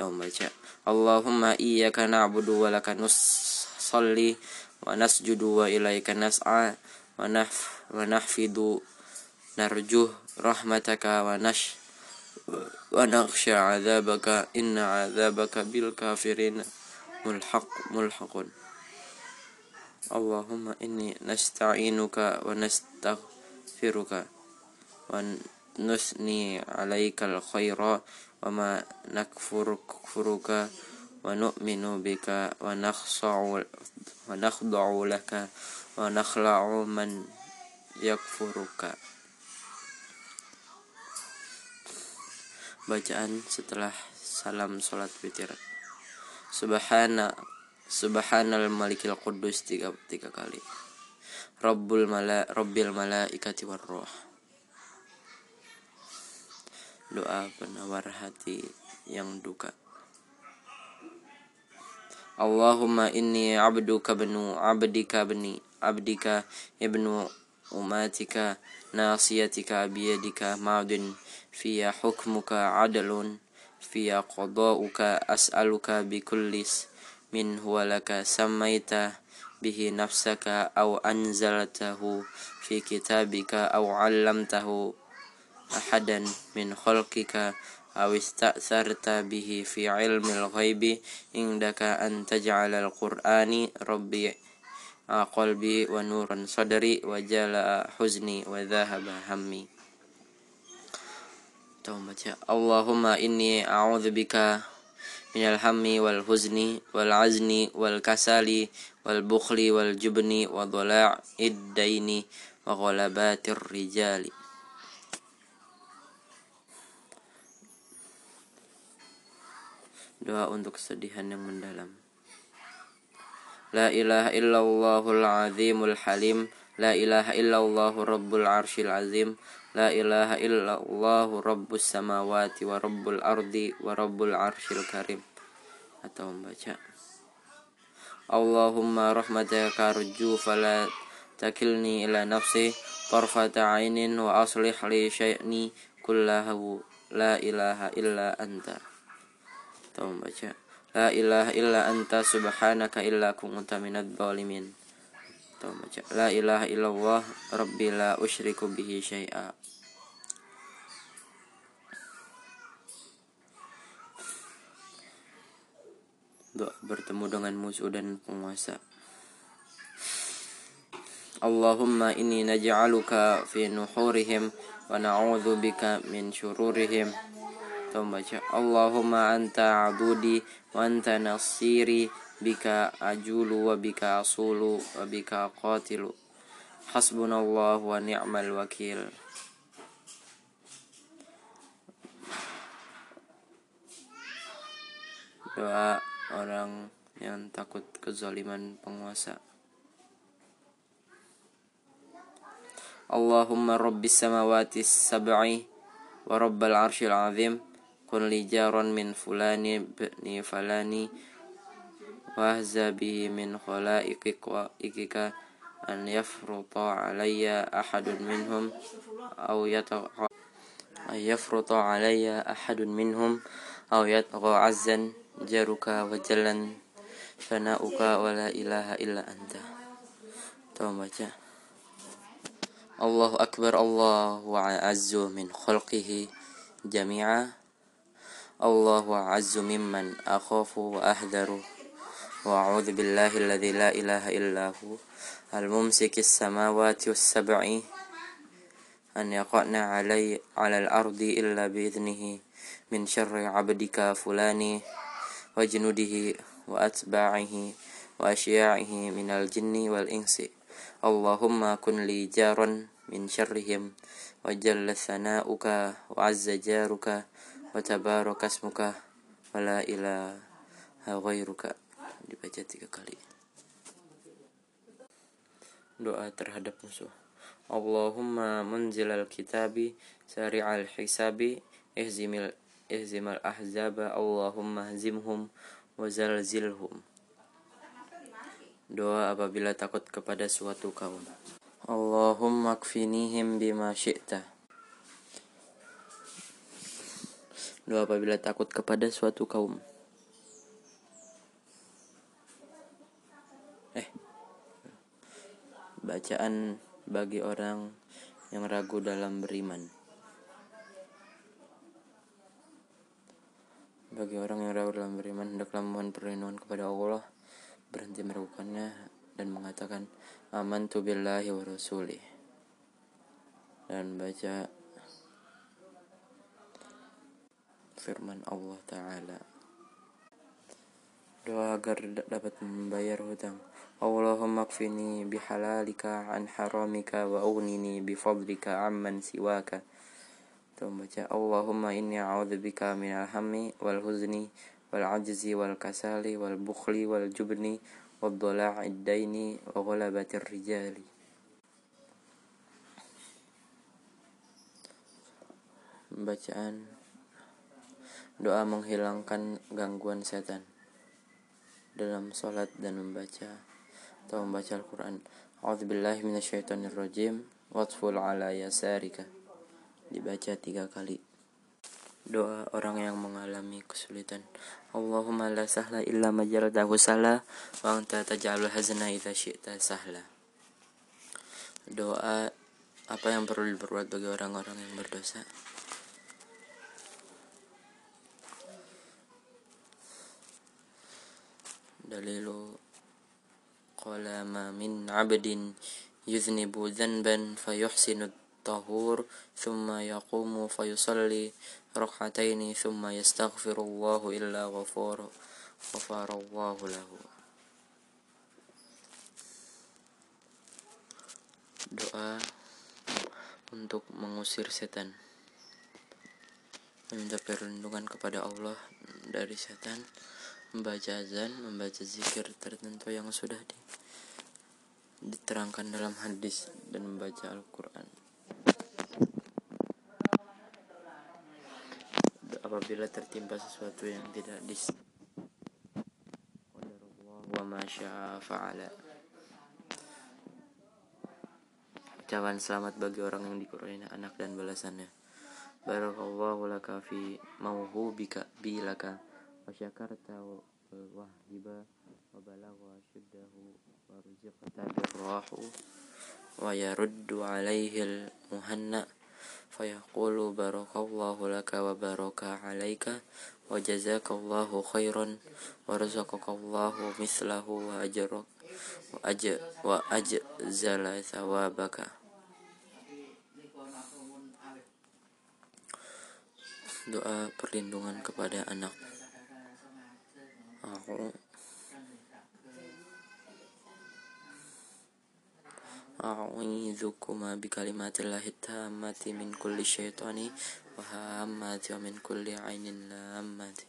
Baca Allahumma iyyaka na'budu wa laka nusalli wa nasjudu wa ilaika nas'a wa nahfidu narjuh rahmataka wa nakhsha 'adzabaka inna 'adzabaka bil kafirin mulhaqun. Allahumma inni nasta'inuka wa nastaghfiruka wa nusni 'alaikal khaira wa ma nakfuruka wa nu'minu bika wa nakhda'u laka wa nakhla'u man yakfuruka. Bacaan setelah salam salat witir. Subhanal malikil quddus 3 kali. Rabbil malaikati warruh. Doa penawar hati yang duka. Allahumma inni abdika ibnu umatika nasiyatika biyadika ma'udin fiya hukmuka adalun fiya qada'uka as'aluka bikullis min huwa laka sammaita bihi nafsaka aw anzaltahu fi kitabika aw 'allamtahu ahadan min khalqika aw ista'sarta bihi fi 'ilmil ghaibi indaka an taj'alal qur'ani rabbi qalbi wa nuran sadri wa jala huzni wa dhahaba hammi. Kita membaca Allahumma inni a'udzubika minal hammi wal huzni wal azni wal kasali wal bukhli wal jubni wa dhala'id daini wa ghalabatir rijali. Doa untuk kesedihan yang mendalam. La ilaha illallahul azimul halim, la ilaha illallahu rabbul arshil azim, la ilaha illallahu rabbus samawati wa rabbul ardi wa rabbul arshil karim. Atau membaca Allahumma rahmataka arju fala takilni ila nafsi tarfata ainin wa aslih li sya'ni kullahu la ilaha illa anta. Atau membaca la ilaha illa anta subhanaka illa kunta minadz zalimin. Atau baca la ilaha illallah rabbi la usyriku bihi syai'a. Doa bertemu dengan musuh dan penguasa. Allahumma inni naj'aluka fi nuhurihim wa na'udzu bika min syururihim. Atau baca Allahumma anta abudi wa anta nasiri, bika ajulu wa bika asulu wa bika qatilu, hasbunallahu wa ni'mal wakil. Doa orang yang takut kezaliman penguasa. Allahumma rabbis samawati sab'i wa rabbal arshil azim, kun li jaran min fulani ibni falani wahza bihi min khalaikika an yafruta alayya ahadun minhum aw yatagha azzan jaruka wa jallan fana'uka wa la ilaha illa anta. Baca Allahu akbar Allahu azzu min khalqihi jami'a, Allahu azzu mimman akhafu wa ahdharu. Wa'udzu billahi alladzi la ilaha illahu al-mumsikis samawati was-sab'i an yaqana 'alal ardi illa bi'iznihi min syarri 'abdika fulani wa junudihi wa atba'ihi wa asya'ihi minal jinni wal insi. Allahumma kun li jaran min syarrihim wa jalla sana'uka wa 'azza jaruka wa tabaraka ismuka wa la ilaha ghairuka. Dibaca 3 kali. Doa terhadap musuh. Allahumma munzilal kitabi sari'al hisabi ihzimil ahzaba Allahumma hzimhum wazalzilhum. Doa apabila takut kepada suatu kaum. Allahumma kfinihim bima syi'ta. Doa apabila takut kepada suatu kaum. Bacaan bagi orang yang ragu dalam beriman. Bagi orang yang ragu dalam beriman, hendaklah memohon perlindungan kepada Allah, berhenti meragukannya dan mengatakan amantu billahi wa rasulih. Dan baca firman Allah Ta'ala. Doa agar dapat membayar hutang. Allahumma kfini bihalalika an haramika wa aghnini bifadlika amman siwaka. Baca Allahumma inni a'udzubika minal hammi wal huzni wal ajzi wal kasali wal bukhli wal jubni wad dhala'id daini wa ghalabatir rijali. Bacaan doa menghilangkan gangguan setan dalam salat dan membaca atau membaca Al-Quran. A'udzubillahi minasyaitonirrajim watful ala yasarika. Dibaca 3 kali. Doa orang yang mengalami kesulitan. Allahumma la sahla illa ma ja'altahu sahla wa anta taj'alul hazna idza syi'ta sahla. Doa apa yang perlu diperbuat bagi orang-orang yang berdosa. Dalilu قال ما من عبد يذنب ذنبا فيحسن at-tahur, thumma yaqumu fayusalli rak'ataini, thumma yastaghfirullahu illa ghafarallahu lahu. Doa untuk mengusir setan. Meminta perlindungan kepada Allah dari setan, membaca azan, membaca zikir tertentu yang sudah diterangkan dalam hadis, dan membaca Al-Quran. Apabila tertimpa sesuatu yang tidak qadarullah wa ma syaa fa'ala. Ucapan selamat bagi orang yang dikurniai anak dan balasannya. Barakallahu laka fi mauhubika bilaka wa syakarta wa hiba wa balagha syuddahu wa rizqata birrahu wa yaruddu alaihi al-muhanna fayaqulu barakallahu laka wa baraka alaika wa jazakallahu khairan wa razaqakallahu mislahu wa ajrak wa ajzala thawabaka. Doa perlindungan kepada anak. A'udzukuma bikalimatillahi tammati min kulli syaitani wa hammati wa min kulli ainin lammati.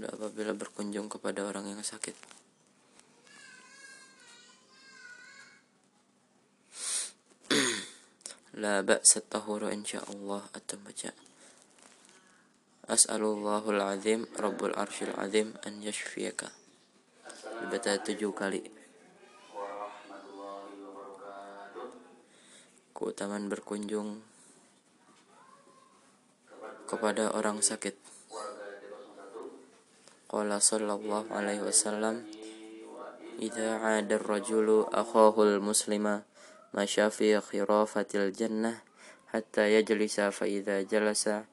Doa apabila berkunjung kepada orang yang sakit. La ba'sa tahuru insyaallah. Atau baca as'alullahul azim rabbul arsyil azim an yashfiyaka, dibaca 7 kali. Keutamaan berkunjung kepada orang sakit. Qala sallallahu alaihi wasallam, idza 'ada ar-rajulu akhahul muslima masyafi khirafatil jannah hatta yajlisa, fa idza jalasa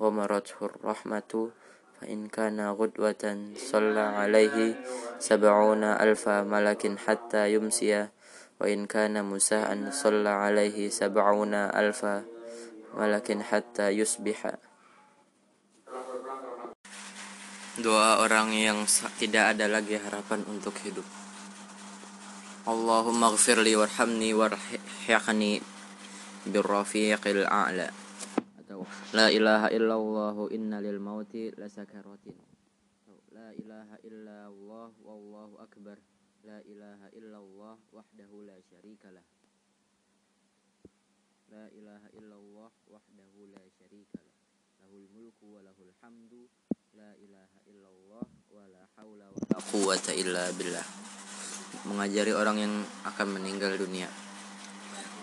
ghamarathur rahmatu, fa in kana ghudwatan shalla alaihi 70,000 malakin hatta yumsiya, wa in kana musa'an shalla alaihi 70,000 malakin hatta yusbiha. Doa orang yang tidak ada lagi harapan untuk hidup. Allahumma ghafirli warhamni warhiqni birrafiqil a'la. Atau la ilaha illallahu inna lil mauti lasakaratin. La ilaha illallah wallahu akbar. La ilaha illallah wahdahu la syarikalah. La ilaha illallah wahdahu la syarikalah. Lahul mulku wa lahul hamdu. La ilaha illallah wa la haula wa la quwwata illa billah. Mengajari orang yang akan meninggal dunia.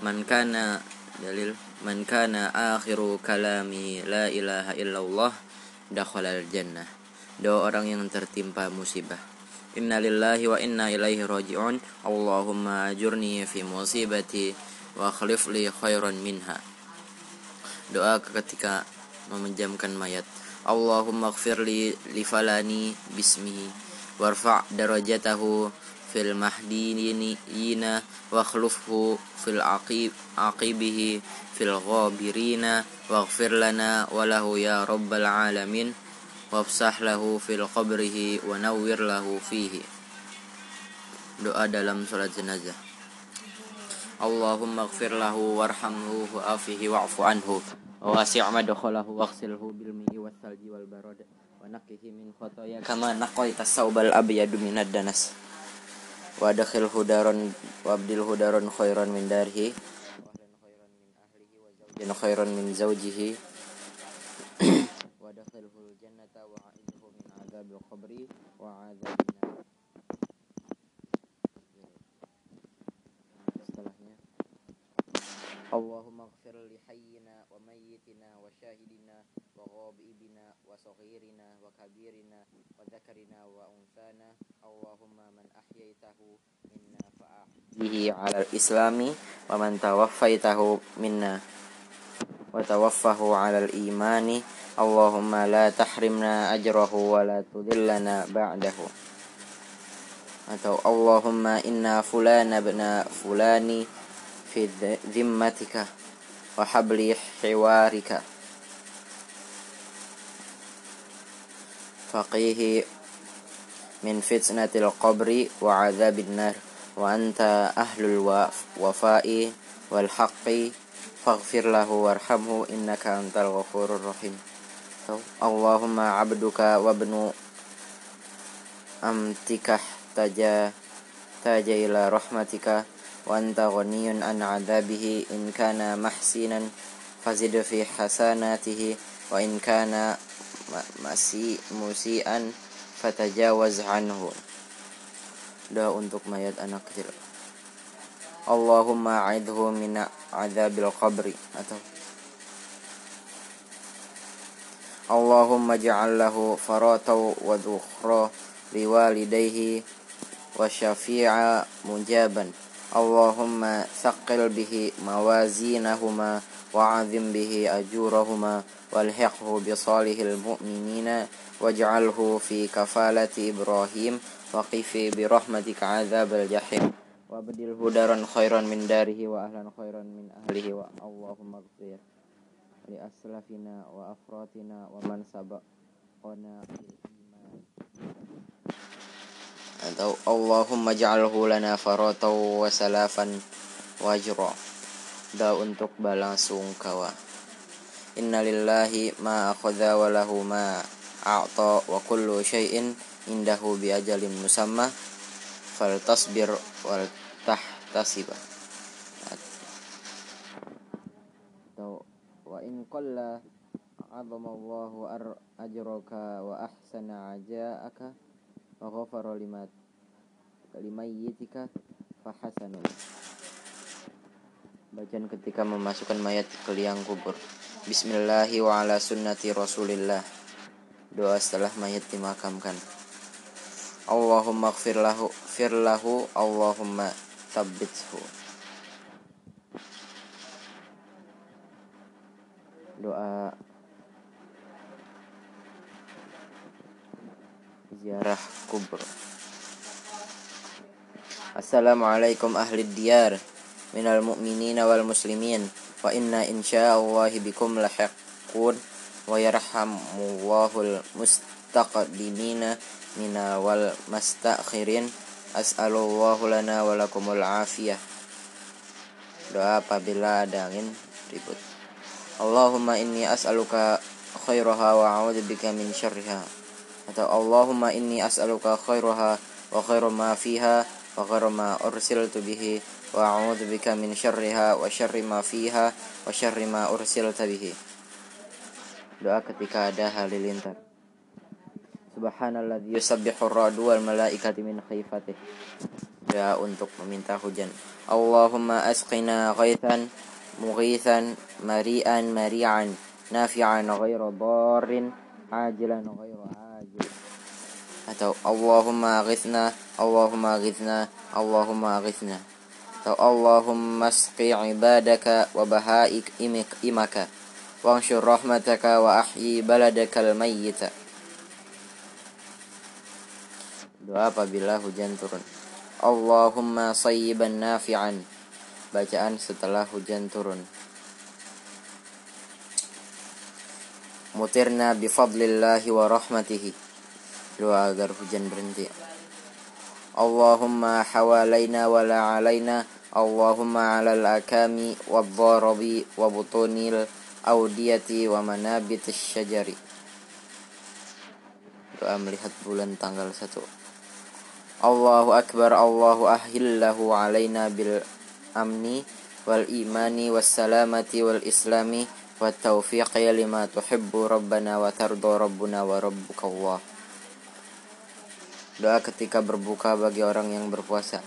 Man kana akhiru kalami la ilaha illallah dakhalal jannah. Doa orang yang tertimpa musibah. Inna lillahi wa inna ilaihi raji'un. Allahumma ajurni fi musibati wa akhlif li khairan minha. Doa ketika memejamkan mayat. Allahumma ighfirli li falani bismihi warfa' darajatahu fil mahdinina wa akhlufhu fil aqibihi fil ghabirina waghfir lana walahu ya rabbal alamin wafsah lahu fil qabrihi wa nawwir lahu fihi. Doa dalam salat jenazah. Allahumma ighfir lahu warhamhu wa'afihi wa'fu anhu wasi' madkhalahu waghsilhu bil ma'i wassalji wal barad wa naqqihi min khotoya kama naqaita as-saubal abyad minad danas. Wadakhil hudaron wabdil hudaron khairan min darhi wa khairan min zawjihi wadakhilhul jannata wa'idhu min azabil qabri wa azabina. Setelahnya Allahumma ighfir li hayyina wa mayyitina wa syahidina wa ghaibina wa saghirina wa kabirina wa dzakarina wa unsana. Allahumma man ahyaitahu minna fa'ahyihi 'alal islami wa man tawaffaitahu minna wa tawaffahu 'alal imani. Allahumma la tahrimna ajrahu wa la tudillana ba'dahu. atau Allahumma inna fulana bna fulani fi dhimmatika wa habli hiwarika faqihi min fitnatil qabri wa azabin nar wa anta ahlul wafa'i wal haqqi faghfir lahu warhamhu innaka antal ghafurur rahim. Allahumma abduka wabnu amtikah taja ila rahmatika wa anta ghaniyun an adabihi in kana mahsinan fazid fi hasanatihi wa in kana musian fatajawaz anhu. Doa untuk mayat anak kecil. Allahumma a'idhu min adzabil qabri atau Allahumma ja'al lahu farataw wa dhukhra liwalidayhi wa syafi'a mujaban. Allahumma thaqqil bihi mawazinahuma wa 'azim bihi ajurahuma walhiqhu bi salihil mu'minina waj'alhu fi kafalati Ibrahim wa qifi bi rahmatika 'adzabal jahim wa badilhu daran khairan min darihi wa ahlan khairan min ahlihi wa Allahumma ighfir li aslafina wa afratina wa man sabaqana bil iman atau Allahumma ja'alhu lana faratan wa salafan wa ajra. Da untuk bala sungkawa. Inna lillahi ma akhadha wa lahu ma a'ta wa kullu syai'in indahu bi ajalin musamma fal tasbir wal tahtasiba atau wa in qalla 'azama Allahu ajraka wa ahsana ajaaka wa ghafara limayyitika fa hasanun. Bacaan ketika memasukkan mayat ke liang kubur. Bismillahi wa ala sunnati Rasulillah. Doa setelah mayat dimakamkan. Allahumma ighfir lahu Allahumma tsabbithu. Doa ziarah kubur. Assalamualaikum ahli diyar minal mu'minina wal muslimin wa inna insya'allahi bikum lahiqun wa yarhamullahul mustaqdimina mina wal mastakhirin as'alullahu lana walakumul afiyah. Doa apabila ada angin ribut. Allahumma inni as'aluka khairaha wa a'udzubika min syarriha atau Allahumma inni as'aluka khairaha wa khairu ma fiha wa khairu ma ursiltu bihi wa a'udzubika min syarriha wa syarri ma fiha wa syarri ma ursiltu bihi. Doa ketika ada halilintar. Subhanalladzi yusabbihu ar-ra'du wal malaikatu min khaifatih. Doa untuk meminta hujan. Allahumma asqina ghaithan mughithan mari'an mari'an nafi'an ghairu darrin ajilan ghairu ajil atau Allahumma aghithna atau Allahumma asqi ibadaka wa baha'ik imaka wa anshur rahmataka wa ahyi baladakal mayyita. Doa apabila hujan turun. Allahumma sayyiban nafi'an. Bacaan setelah hujan turun. Mutirna bifadlillahi wa rahmatihi. Doa agar hujan berhenti. Allahumma hawalaina wa la alaina. Allahumma alal akami wa dharabi wa butunil audiyati wa manabit syajari. Doa melihat bulan tanggal 1. Allahu akbar Allahu ahillahu alaina bil amni wal imani was salamati wal islami wat taufiqi lima tuhibbu rabbana wa tarda rabbuna wa rabbuka Allah. Doa ketika berbuka bagi orang yang berpuasa.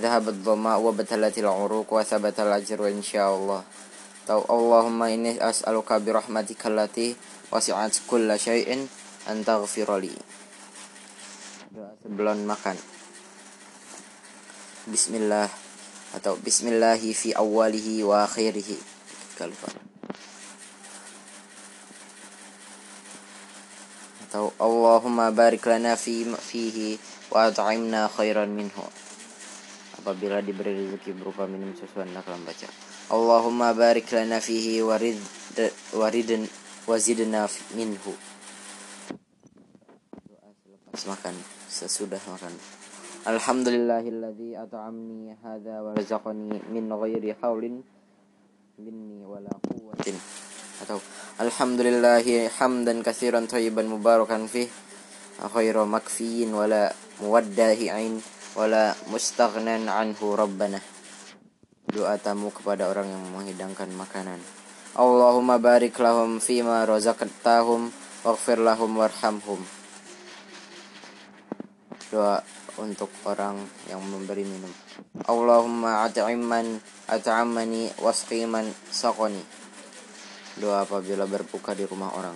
Dhahabat dhama wa batalatil uruq wa sabatal ajru insyaallah. Tau Allahumma inni as'aluka bi rahmatika allati wasi'at kulla syai'in an taghfir li. Doa sebelum makan. Bismillah atau bismillahi fi awalihi wa akhirihi. Kalau atau Allahumma barik lana fihi wa at'imna khairan minhu. Apabila diberi rezeki berupa minum susu, anak akan baca Allahumma barik lana fihi wazidna minhu. Doa selepas makan, sesudah makan. Alhamdulillahilladzi at'amni hadza wa razaqani min ghairi haulin minni wala quwwatin. Atau alhamdulillahi hamdan katsiran thayyiban mubarakan fih khairu makfiin wala muwaddahi ain wala mustaghnan anhu rabbana. Doa tamu kepada orang yang menghidangkan makanan. Allahumma barik lahum fima razaqtahum waghfir lahum warhamhum. Doa untuk orang yang memberi minum. Allahumma at'imman at'amani wasqi man saqani. Doa apabila berbuka di rumah orang.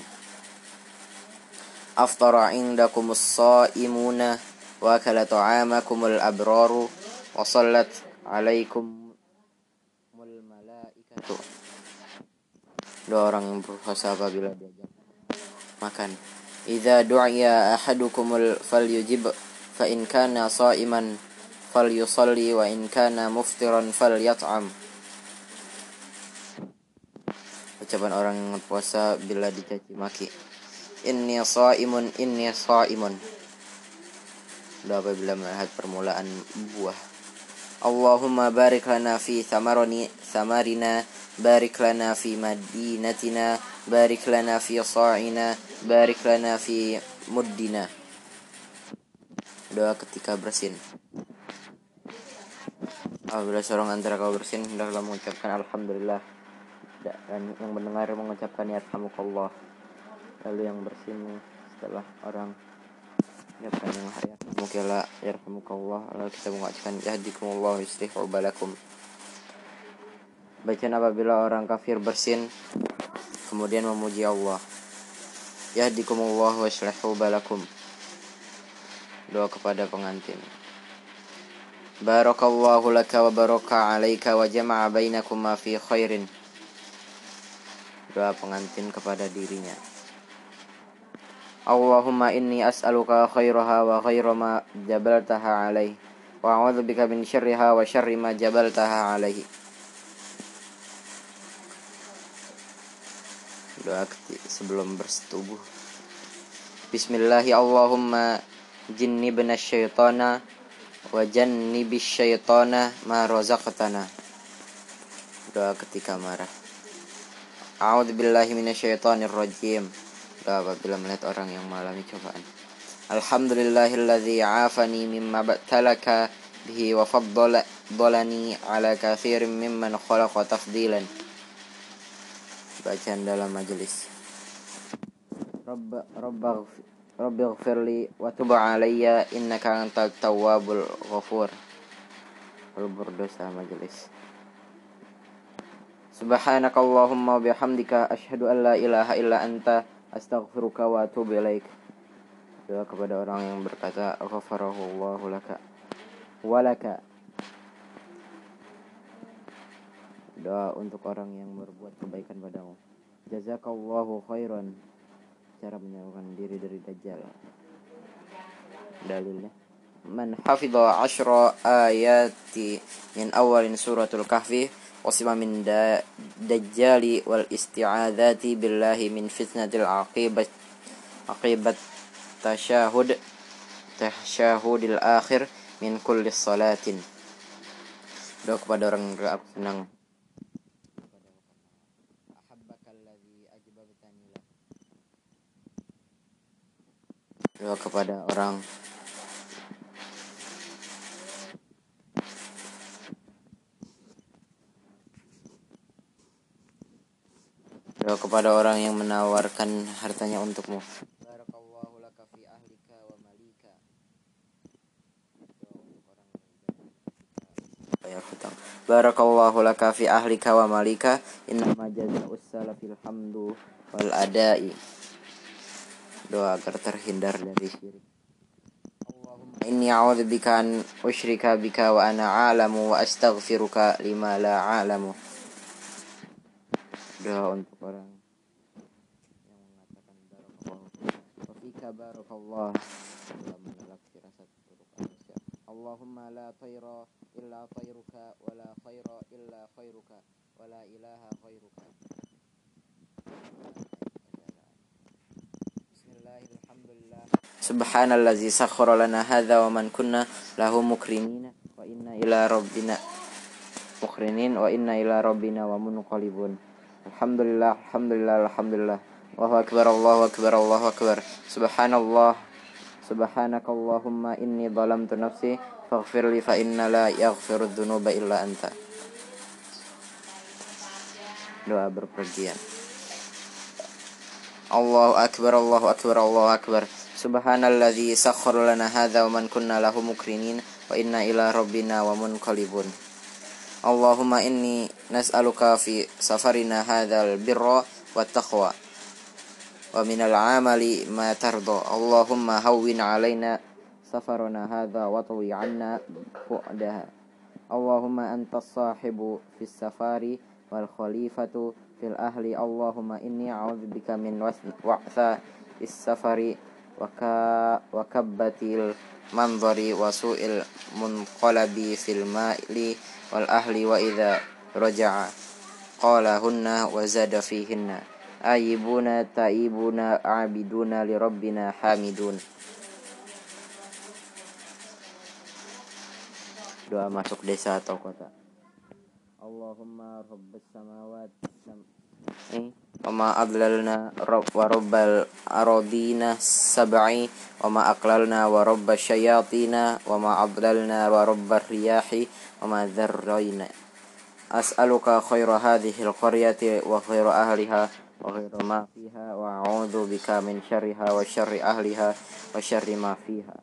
Aftara indakumus shaimuna wa akala ta'amakumul abraru wa sallat alaikumul malaikatu. Doa orang yang berpuasa apabila diajak makan. Idza du'iya ahadukumul falyujib fa in kana sha'iman falyusalli wa in kana muftiran falyat'am. Ucapan orang yang puasa bila dicaci maki. Inni sha'imun inni sha'imun. Doa apabila melihat permulaan buah. Allahumma barik lana fi samarina barik lana fi madinatina barik lana fi sha'ina barik lana fi muddina. Doa ketika bersin. Apabila seorang antara kau bersin, hendaklah mengucapkan alhamdulillah, dan yang mendengar mengucapkan yarhamukallah. Lalu yang bersin setelah orang mengucapkan yarhamukallah, lalu kita mengucapkan yahdikumullah yuslih balakum. Bacaan apabila orang kafir bersin kemudian memuji Allah, yahdikumullah yuslih balakum. Doa kepada pengantin. Barakallahu laka wa baraka alaika wa jama'a bainakuma fi khairin. Doa pengantin kepada dirinya. Allahumma inni as'aluka khairaha wa khaira ma jabaltaha alaihi wa a'udzubika min syarriha wa syarri ma jabaltaha alaihi. Doa sebelum bersetubuh. Bismillahi Allahumma jinnibna syaitana wa jannibis syaitana ma razaqtana. Doa ketika marah. A'udzubillahi minasyaitonir rajim. Doa apabila melihat orang yang mengalami cobaan. Alhamdulillahilladzi 'afani mimma ba'talaka bihi wa faddalani 'ala katsirin mimman khalaqa tafdilan. Bacaan dalam majelis. Rabbighfirli wa tub 'alayya innaka antat tawwabul ghafur. Lalu berdoa majelis. Subhanakallahumma wa bihamdika asyhadu an la ilaha illa anta astaghfiruka wa atubu ilaik. Doa kepada orang yang berkata ghafarallahu laka wa laka. Doa untuk orang yang berbuat kebaikan padamu. Jazakallahu khairan. Cara menjauhkan diri dari Dajjal. Dalilnya, man hafidha 10 ayati min awalin suratul kahfi wasima min dajjali wal isti'adzati billahi min fitnatil aqibat tashahudil akhir min kulli salatin. Doa kepada orang yang senang. Doa kepada orang yang menawarkan hartanya untukmu. Barakallahu laka fi ahlika wa malika. Bayar hutang. Barakallahu laka fi ahlika wa malika innama jazaa'us salafil hamdu wal adai. Doa agar terhindar dari syirik. Allahumma inni a'udzubika an usyrika bika wa ana a'lamu wa astaghfiruka lima la a'lamu. Doa untuk orang yang mengatakan barakallahu wa fika tabarakallah wa malak firasat buruk manusia. Allahumma la tayra illa tayruka wa la khayra illa khayruka wa la ilaha khayruka. Bismillahirrahmanirrahim. Subhanalladzi sakhkhara lana hadza wa man kunna lahu mukrimin wa inna ila rabbina mukrinin wa inna ila rabbina wa munqalibun. Alhamdulillah, alhamdulillah, alhamdulillah. Allahu akbar, Allahu akbar, Allahu akbar. Subhanallah. Subhanakallahumma inni zalamtu nafsi faghfirli fa inna la yaghfiru dhunuba illa anta. Doa berpergian. Allahu akbar, Allahu akbar, Allahu akbar. Subhanalladzi sakhkhara lana hadza wa man kunna lahu mukrinin wa inna ila rabbina wa munqalibun. Allahumma inni nas'aluka fi safarina hadzal birra wat taqwa wa minal amali ma tardo. Allahumma hawwin alaina safarana hadha wa tawi anna fu'daha. Allahumma antas sahibu fis safari wal khalifatu fil ahli. Allahumma inni a'udzubika min wa'tha is safari wa kabbatil manzari wa su'il munqalabi fil ma'li wal ahli wa idha raja'a qala hunna wa zada fihinna ayibuna taibuna abiduna li rabbina hamidun. Doa masuk desa atau kota. Allahumma rabbis samawati wa ma adlalna wa rabbal aradina sab'i wa ma aqlalna wa rabbash shayatina wa ma adlalna wa rabbar riyahi wa ma dharrayna. As'aluka khaira hadhihil qaryati wa khaira ahliha وغير ما فيها وأعوذ بك من شرها وشر أهلها وشر ما فيها.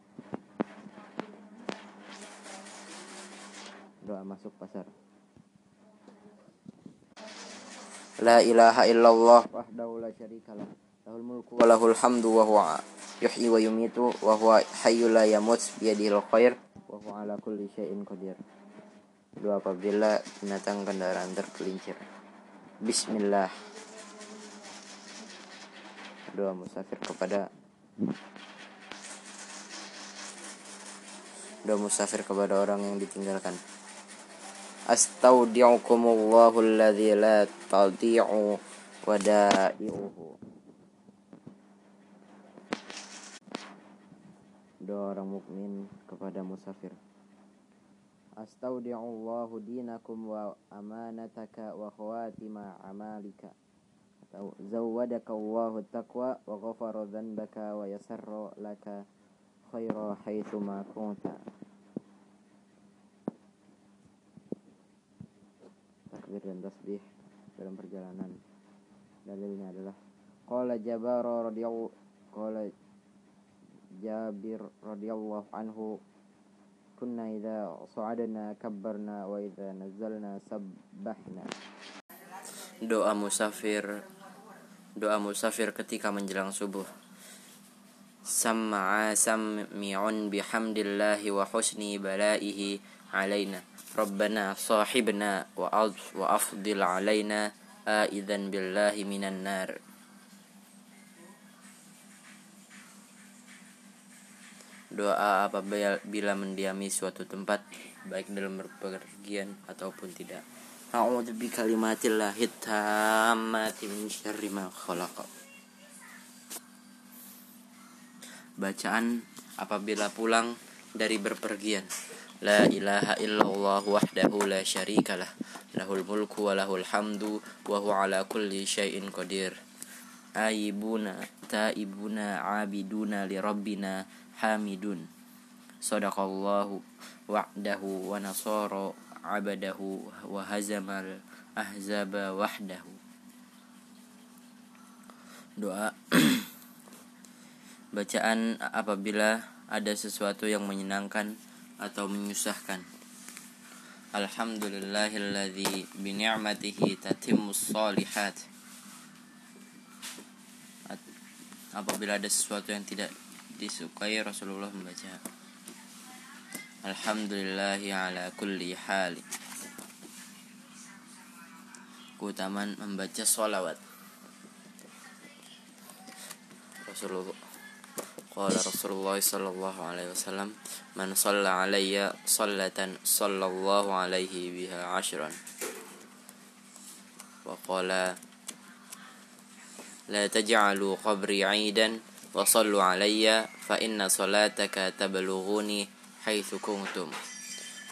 Doa masuk pasar. La ilaha illallah wahdahu la syarika lah, lahul mulku wa lahul hamdu wa huwa yuhyi wa yumitu wa huwa hayyul la yamut biyadihil khair wa huwa ala kulli syai'in qadir. Doa apabila binatang kendaraan tergelincir. Bismillah. Doa musafir kepada orang yang ditinggalkan. Astaudi'ukumullahu alladzi la tadhi'u wada'i'uhu. Doa orang mukmin kepada musafir. Astaudi'ullahu dinakum wa amanataka wa khawatima amalika. Zawadaka Allahu taqwa wa ghafara dhanbaka wa yasarra laka khaira haitsu ma kunta. Takbir dan tasbih dalam perjalanan. Dalilnya adalah Qala Jabir radhiyallahu anhu, kunna idza sa'adna kabbarna wa idza nazalna sabbahna. Doa musafir ketika menjelang subuh. Sam'a sammi'un bihamdillahi wa husni balaihi alaina. Rabbana sahibna wa afdil alaina aidzan billahi minan nar. Doa apabila mendiami suatu tempat, baik dalam berpergian ataupun tidak. A'udzu bikalimatillahi tammati min syarri ma khalaq. Bacaan apabila pulang dari berpergian. La ilaha illallah wahdahu la syarikalah, lahul mulku wa lahul hamdu wa huwa ala kulli syai'in qadir. Ayibuna taibuna abiduna li rabbina hamidun. Shadaqallahu wa'dahu wa nasara abadahu wa hazamal ahzaba wahdahu. Doa bacaan apabila ada sesuatu yang menyenangkan atau menyusahkan. Alhamdulillahilladzi bi ni'matihi tatimmus shalihat. Apabila ada sesuatu yang tidak disukai, Rasulullah membaca Alhamdulillahi ala kulli hal. Keutamaan membaca sholawat Rasulullah Qala Rasulullah sallallahu alaihi wasallam, man shalla alayya shallatan sallallahu alaihi biha ashran. Wa qala la taj'alu qabri 'aidan wa sallu alayya fa inna salataka tablughuni haitsu kuntum.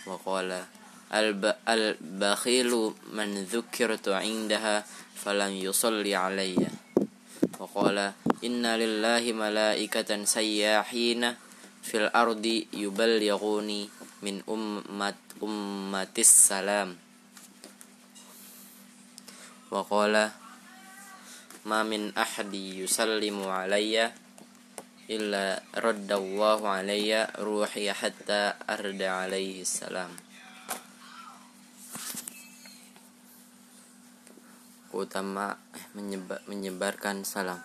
Wa qala al-bakhilu man dzukirtu 'indaha falam yusalli alayya. Wa qala inna lillahi malaikatan sayyahina fil ardi yuballighuni min ummatis salam. Wa qala ma min ahadi yusallimu alayya illa raddallahu alayya ruhi hatta arda alayhi salam. Utama menyebarkan salam.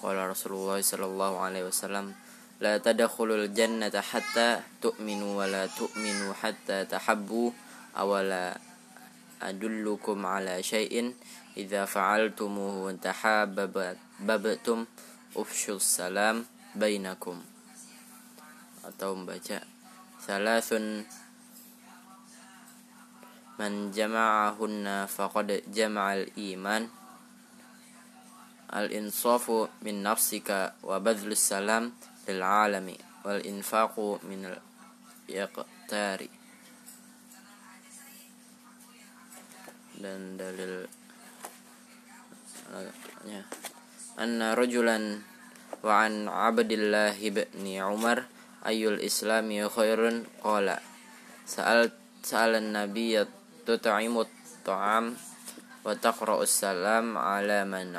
Qala Rasulullah sallallahu alaihi wasallam, la tadkhulul jannata hatta tu'minu wa la tu'minu hatta tahabbu awala adullukum ala syai'in idza fa'altumuhu tahabbabtum ufshus salam bainakum. Atau membaca salasun man jama'ahunna faqad jama'al iman, al-insafu min nafsika wa badlus salam lil alami wal infaqu min al-iqtari. Dan dalil ya anna rajulan wa an Abdullah ibn Umar ayyul islami khairun qala sa'alan nabiy tut'imut ta'am wa taqra'us salam ala man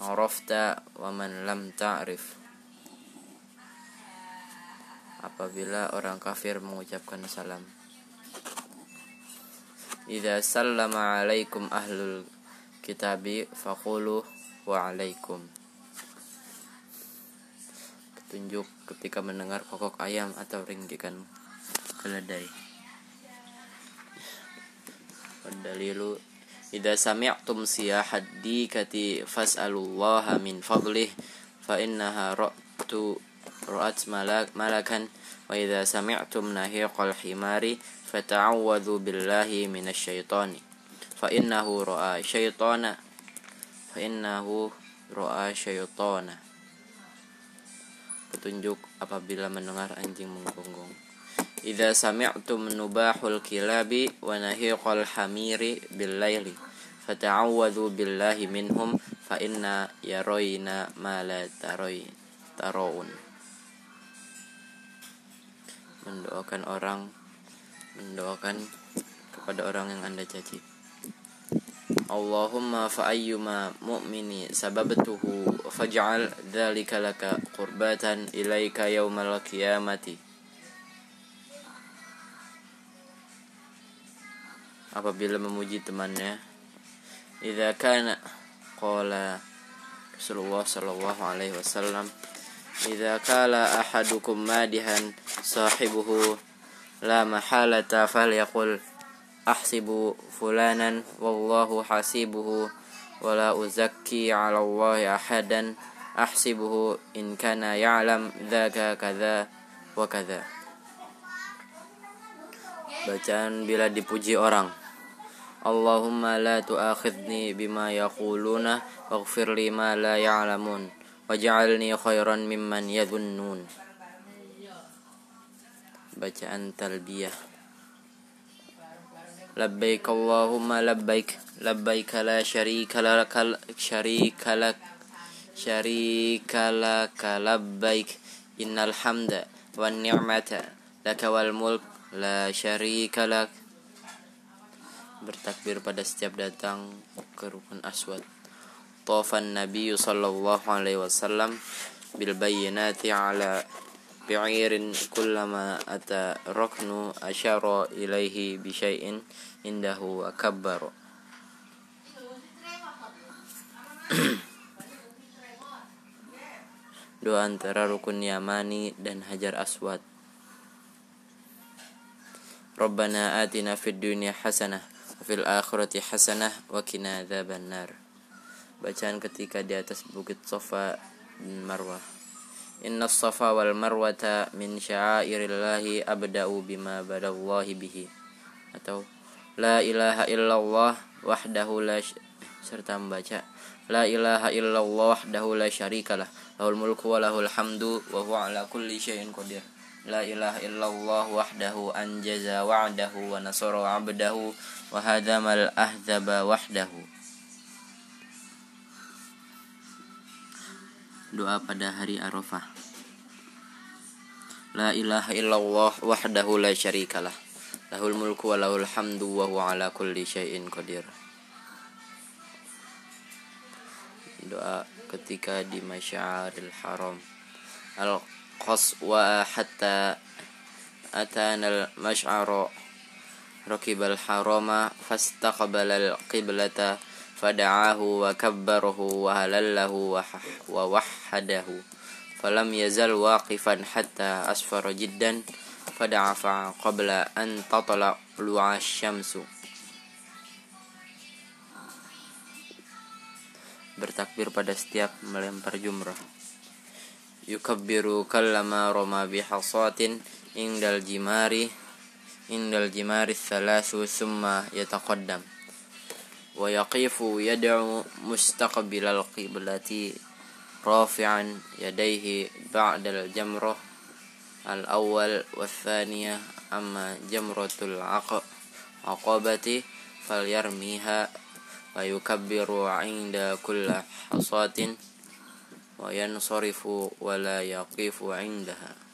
arafta wa man lam ta'rif. Apabila orang kafir mengucapkan salam, idza sallama alaikum ahlul kitabi faqulu wa alaikum. Petunjuk ketika mendengar kokok ayam atau ringkikan keledai. Dalilu idza sami'tum siyahad dikati fas'alullaha min fadlih fa innaha ra'at malakan wa idza sami'tum nahiqal himari fata'awwadhu billahi minasy syaitani fa innahu ra'a syaitana. Petunjuk apabila mendengar anjing menggonggong. Idza sami'tum nubahul kilabi wa nahiqal hamiri billaili fata'awwadhu billahi minhum fa inna yarayna ma la tarawun. Mendoakan kepada orang yang Anda caci. Allahumma fa ayyuma mu'mini sababtuhu faj'al dzalika laka qurbatan ilaika yaumal qiyamati. Apabila memuji temannya, idza kana qala Rasulullah sallallahu alaihi wasallam, idza qala ahadukum madihan sahibuhu la mahalata falyaqul ahsibu fulanan wallahu hasibuhu wala uzakki 'ala Allahi ahadan ahsibuhu in kana ya'lam dzaka kadza wa kadza. Bacaan bila dipuji orang. Allahumma la tu'akhidni bima yaquluna waghfir li ma la ya'lamun waj'alni khairan mimman yadhunnun. Bacaan talbiyah. Labbaik Allahumma labbaik, labbaik la syarika laka labbaik, innal hamda wan ni'mata laka wal mulk la syarika lak. Bertakbir pada setiap datang ke Rukun Aswad. Tawafan Nabi sallallahu alaihi wasallam bil bayyinati ala bi'irin kullama ata raknu asyara ilaihi bisyai'in indahu wa kabbaro. Doa antara Rukun Yamani dan Hajar Aswad. Rabbana atina fid dunya hasanah wa fil akhirati hasanah wa qina adzabannar. Bacaan ketika di atas bukit Safa dan Marwah. Inna as-safa wal marwata min sya'airillahi abda'u bima badallahi bihi. Atau la ilaha illallah wahdahu la serta membaca la ilaha illallah wahdahu la syarikalah lahul mulku wa lahul hamdu wa huwa ala kulli syai'in qadir. La ilaha illallah wahdahu anjaza wa'dahu wa nasara 'abdahu wa hadamal ahzaba wahdahu. Doa pada hari Arafah. La ilaha illallah wahdahu la syarikalah lahul mulku wa lahul hamdu wa huwa ala kulli syai'in qadir. Doa ketika di Masyaril Haram. Al-qaswa hatta atana al-mash'ara rakibal harama fastaqbalal qiblata fada'ahu wa kabbarahu wa halallahu wa wahadahu falam yazal waqifan hatta asfara jiddan fada'a qabla an tatla lu'a syamsu. Bertakbir pada setiap melempar jumrah. Yukabbiru kallama rama bihasatin indal jimari thalathu summa yataqaddam wa yaqifu yad'u mustaqbilal qiblati rafi'an yadayhi ba'dal jamrah al awal wal thaniyah amma jamratul aqabati falyarmiha wa yukabbiru 'inda kulli hasatin wa yansarifu wa la yaqifu 'indaha.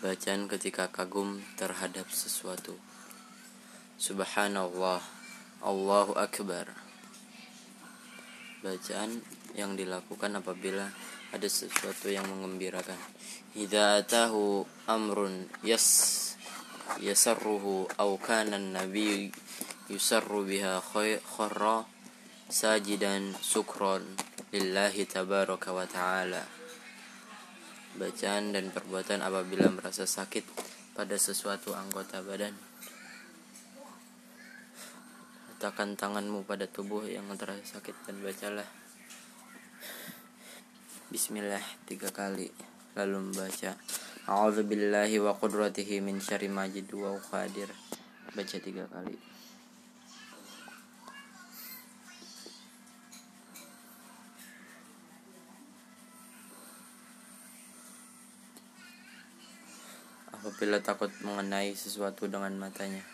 Bacaan ketika kagum terhadap sesuatu. Subhanallah, Allahu Akbar. Bacaan yang dilakukan apabila ada sesuatu yang menggembirakan. Idza atahu amrun yasarruhu aw kana an-nabiy yusarru biha kharra sajidan syukran lillahi tabaraka wa ta'ala. Bacaan dan perbuatan apabila merasa sakit pada sesuatu anggota badan. Letakkan tanganmu pada tubuh yang terasa sakit dan bacalah Bismillah 3 kali, lalu membaca A'udzubillahi wa qudratihi min syarri ma ajidu wa qadir. Baca 3 kali. Apabila takut mengenai sesuatu dengan matanya.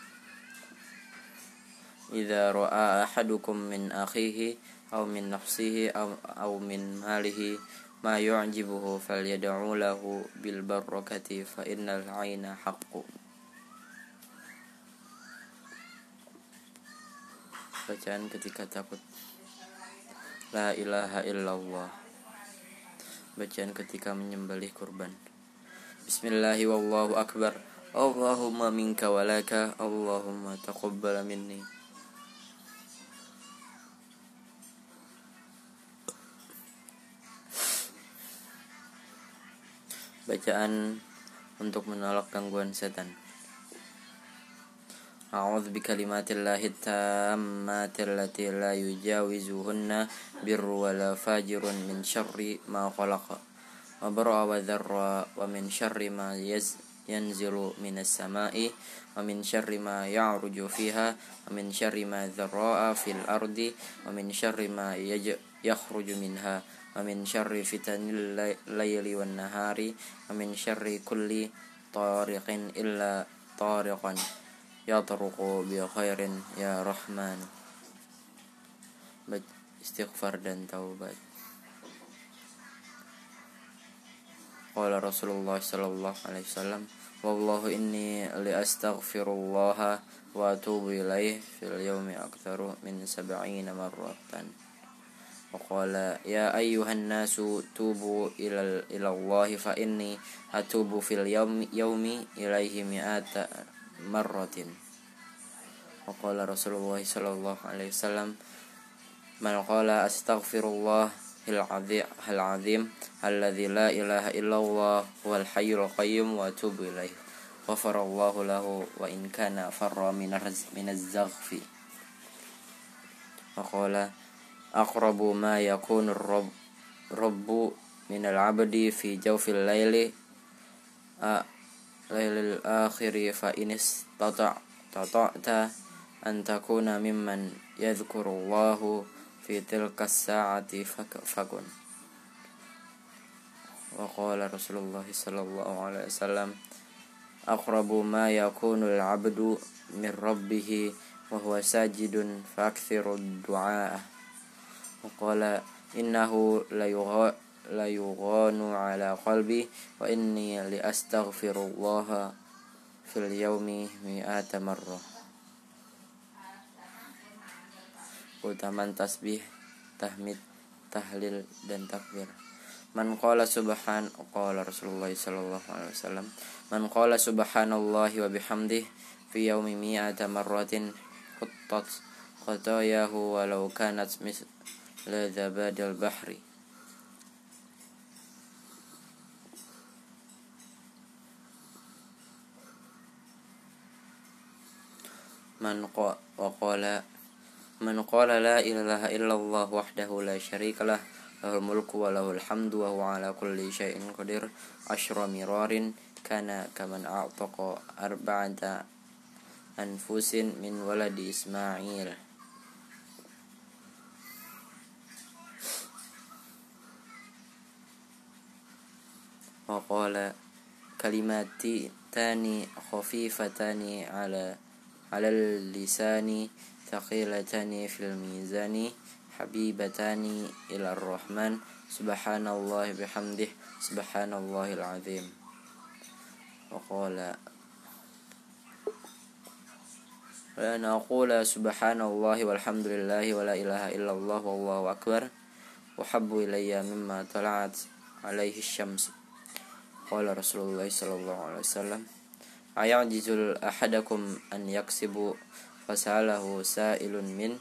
Idza ra'a ahadukum min akhihi aw min nafsihi aw min malihi ma yu'jibuhu falyad'u lahu bil barakati fa innal 'aina haqqu. Bacaan ketika takut. La ilaha illallah. Bacaan ketika menyembelih kurban. Bismillahirrahmanirrahim. Wallahu akbar. Allahumma minka walaka. Allahumma taqabbal minni. Bacaan untuk menolak gangguan setan. A'udzu bikalimatillahi tammati allati la yujawizuhunna birru wala fajirun min syarri ma khalaqa. Wa barra wa dzarra wa min syarri ma yanzilu minas samai wa min syarri ma ya'ruju fiha wa min syarri ma dzarra'a fil ardi wa min syarri ma yakhruju minha wa min syarri fitanil laili wan nahari wa min syarri kulli tariqin illa tariqan yatruqu bi khairin ya rahman. Istighfar dan taubat. Qala Rasulullah sallallahu alaihi wasallam, wallahu inni li astaghfirullah wa atubu ilaihi fil yawmi aktsaru min 70 marratan. Wa qala ya ayyuhan nasu tubu ila Allah fa inni atubu fil yawmi ilaihi mi'ata marratin. Wa qala Rasulullah sallallahu alaihi wasallam, man qala astaghfirullah Al-Azim alladzi la ilaha illallah wal hayyul qayyum wa atubu ilaihi Ghafarallahu lahu wa in kana farra minaz-zaghfi. Wa qala aqrabu ma yakunu rabbu minal 'abdi fi jawfil laili lailil akhiri fa inis tata'ta an takuna mimman yadhkurullahu fi tilka as-sa'ati fakun. Wa qala Rasulullah sallallahu alaihi wasallam aqrabu ma yakunu al-'abdu min rabbih wa huwa sajidun fa akthiru ad-du'a. Wa qala innahu la yughanu ala qalbi wa inni li astaghfirullah fil yaumi mi'ata marrah. Utaman tasbih, tahmid, tahlil dan takbir. Man qala subhan, qala Rasulullah sallallahu alaihi wasallam, man qala subhanallahi wa bihamdihi fi yaumi mi'ata marratin quttat khatayahu walau kanat misla zabadil bahri. Man qala la ilaha illallah wahdahu la syarikalah lahul mulku wa lahul hamdu wa huwa ala kulli syai'in qadir asyra mirarin kana kaman a'taqa arba'ata anfusin min waladi Ismail. Wa qala kalimati tani khafifatani ala lisani thaqilatani fil mizani habibatani ila ar-rahman subhanallahi bihamdihi subhanallahil azim. Wa qala la naqula subhanallahi walhamdulillahi wa la ilaha illallah wallahu akbar wa habbu ilayya mimma tala'at alaihi asy-syams. Qala Rasulullah sallallahu alaihi wasallam ayajizul ahadakum an yaksibu fasalahu sa'ilun min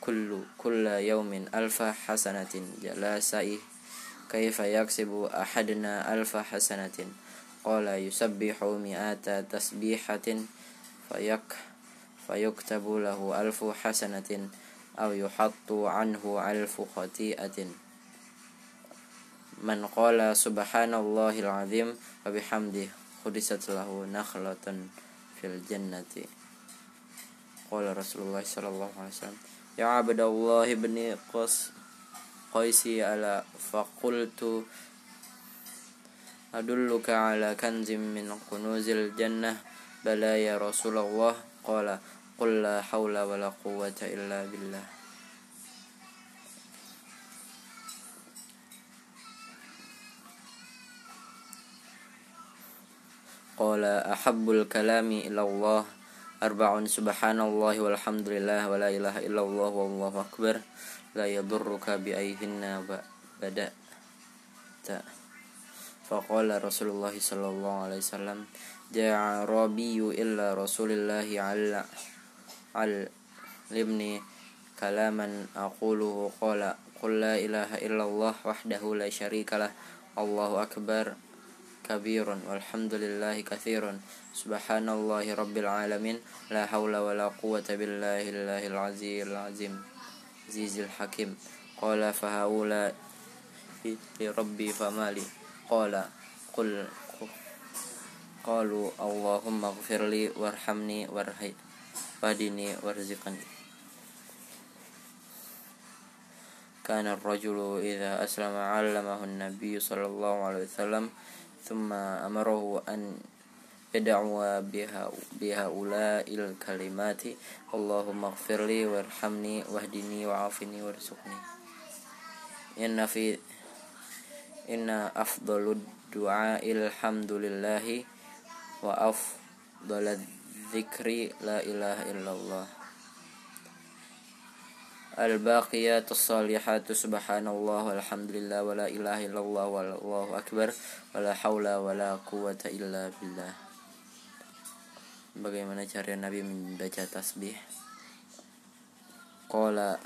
kulla yawmin alfa hasanatin jala sa'ih kaifa yaksibu ahadna alfa hasanatin qala yusabbihu mi'ata tasbihatin fayuktabu lahu alfu hasanatin aw yuhattu anhu alfu khati'atin. Man qala subhanallahil azim wa bihamdihi khudisat lahu nakhlatan fil jannati. Qala Rasulullah sallallahu alaihi wasallam ya abdallah ibn qaisi ala faqultu adulluka ala kanzim min kunuzil jannah bala ya Rasulullah. Qala qul la hawla wa la quwwata illa billah. Qala ahabbul kalami ila Allah arba'un subhanallahi walhamdulillah wa la ilaha illallah wallahu akbar la yadurruka bi ayhinna bada'ta. Faqala Rasulullah sallallahu alaihi wasallam ja'a rabiyyu illa rasulillahi al-limni kalaman aquluhu qala qul la ilaha illallah wahdahu la syarikalah allahu akbar kabirun walhamdulillahi katsirun subhanallahi rabbil alamin la haula wala quwwata billahi illahil azizil azim azizil hakim. Qala fa haula fi rabbi famali qala qul qalu allahumma ighfirli warhamni warhidni warziqni kana ar-rajulu idza aslama 'allamahu an-nabiyyu sallallahu alaihi wasallam thumma amarahu an yad'uwa biha ula'il kalimati Allahumma ighfirli warhamni wahdini wa'afini warzuqni inna afdalud du'a'il hamdulillahi wa afdalad dzikri la ilaha illallah al-baqiyatus salihatu subhanallah walhamdulillah wa la ilaha illallah wallahu akbar wa la haula wa la quwwata illa billah. Bagaimana cara Nabi membaca tasbih? Qala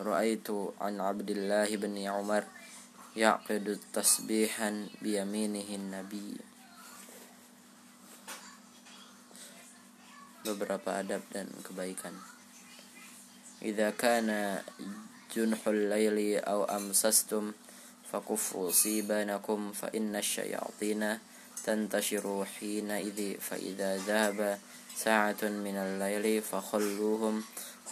ra'aitu an Abdullah bin Umar ya'qidu tasbihan bi yaminihi an-nabi. beberapa adab dan kebaikan. Idza kana junhul laili aw amsastum fakuffu sibanakum fa inna asyayatina tantashiru hina idzi fa idza dhahaba sa'atun minal laili fa khalluhum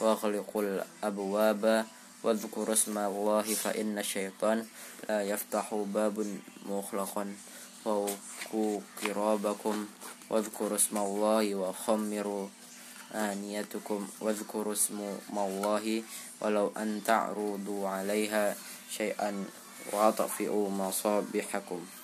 wa khaliqul abwaba wa dzkuru ismallahi fa inna syaitan la yaftahu babun mughlaqan wa qirabakum wa dzkuru ismallahi wa khamiru aniyatukum wadhkuru ismu mawallahi walau an ta'rudu 'alaiha syai'an wa atfi'u masabihakum.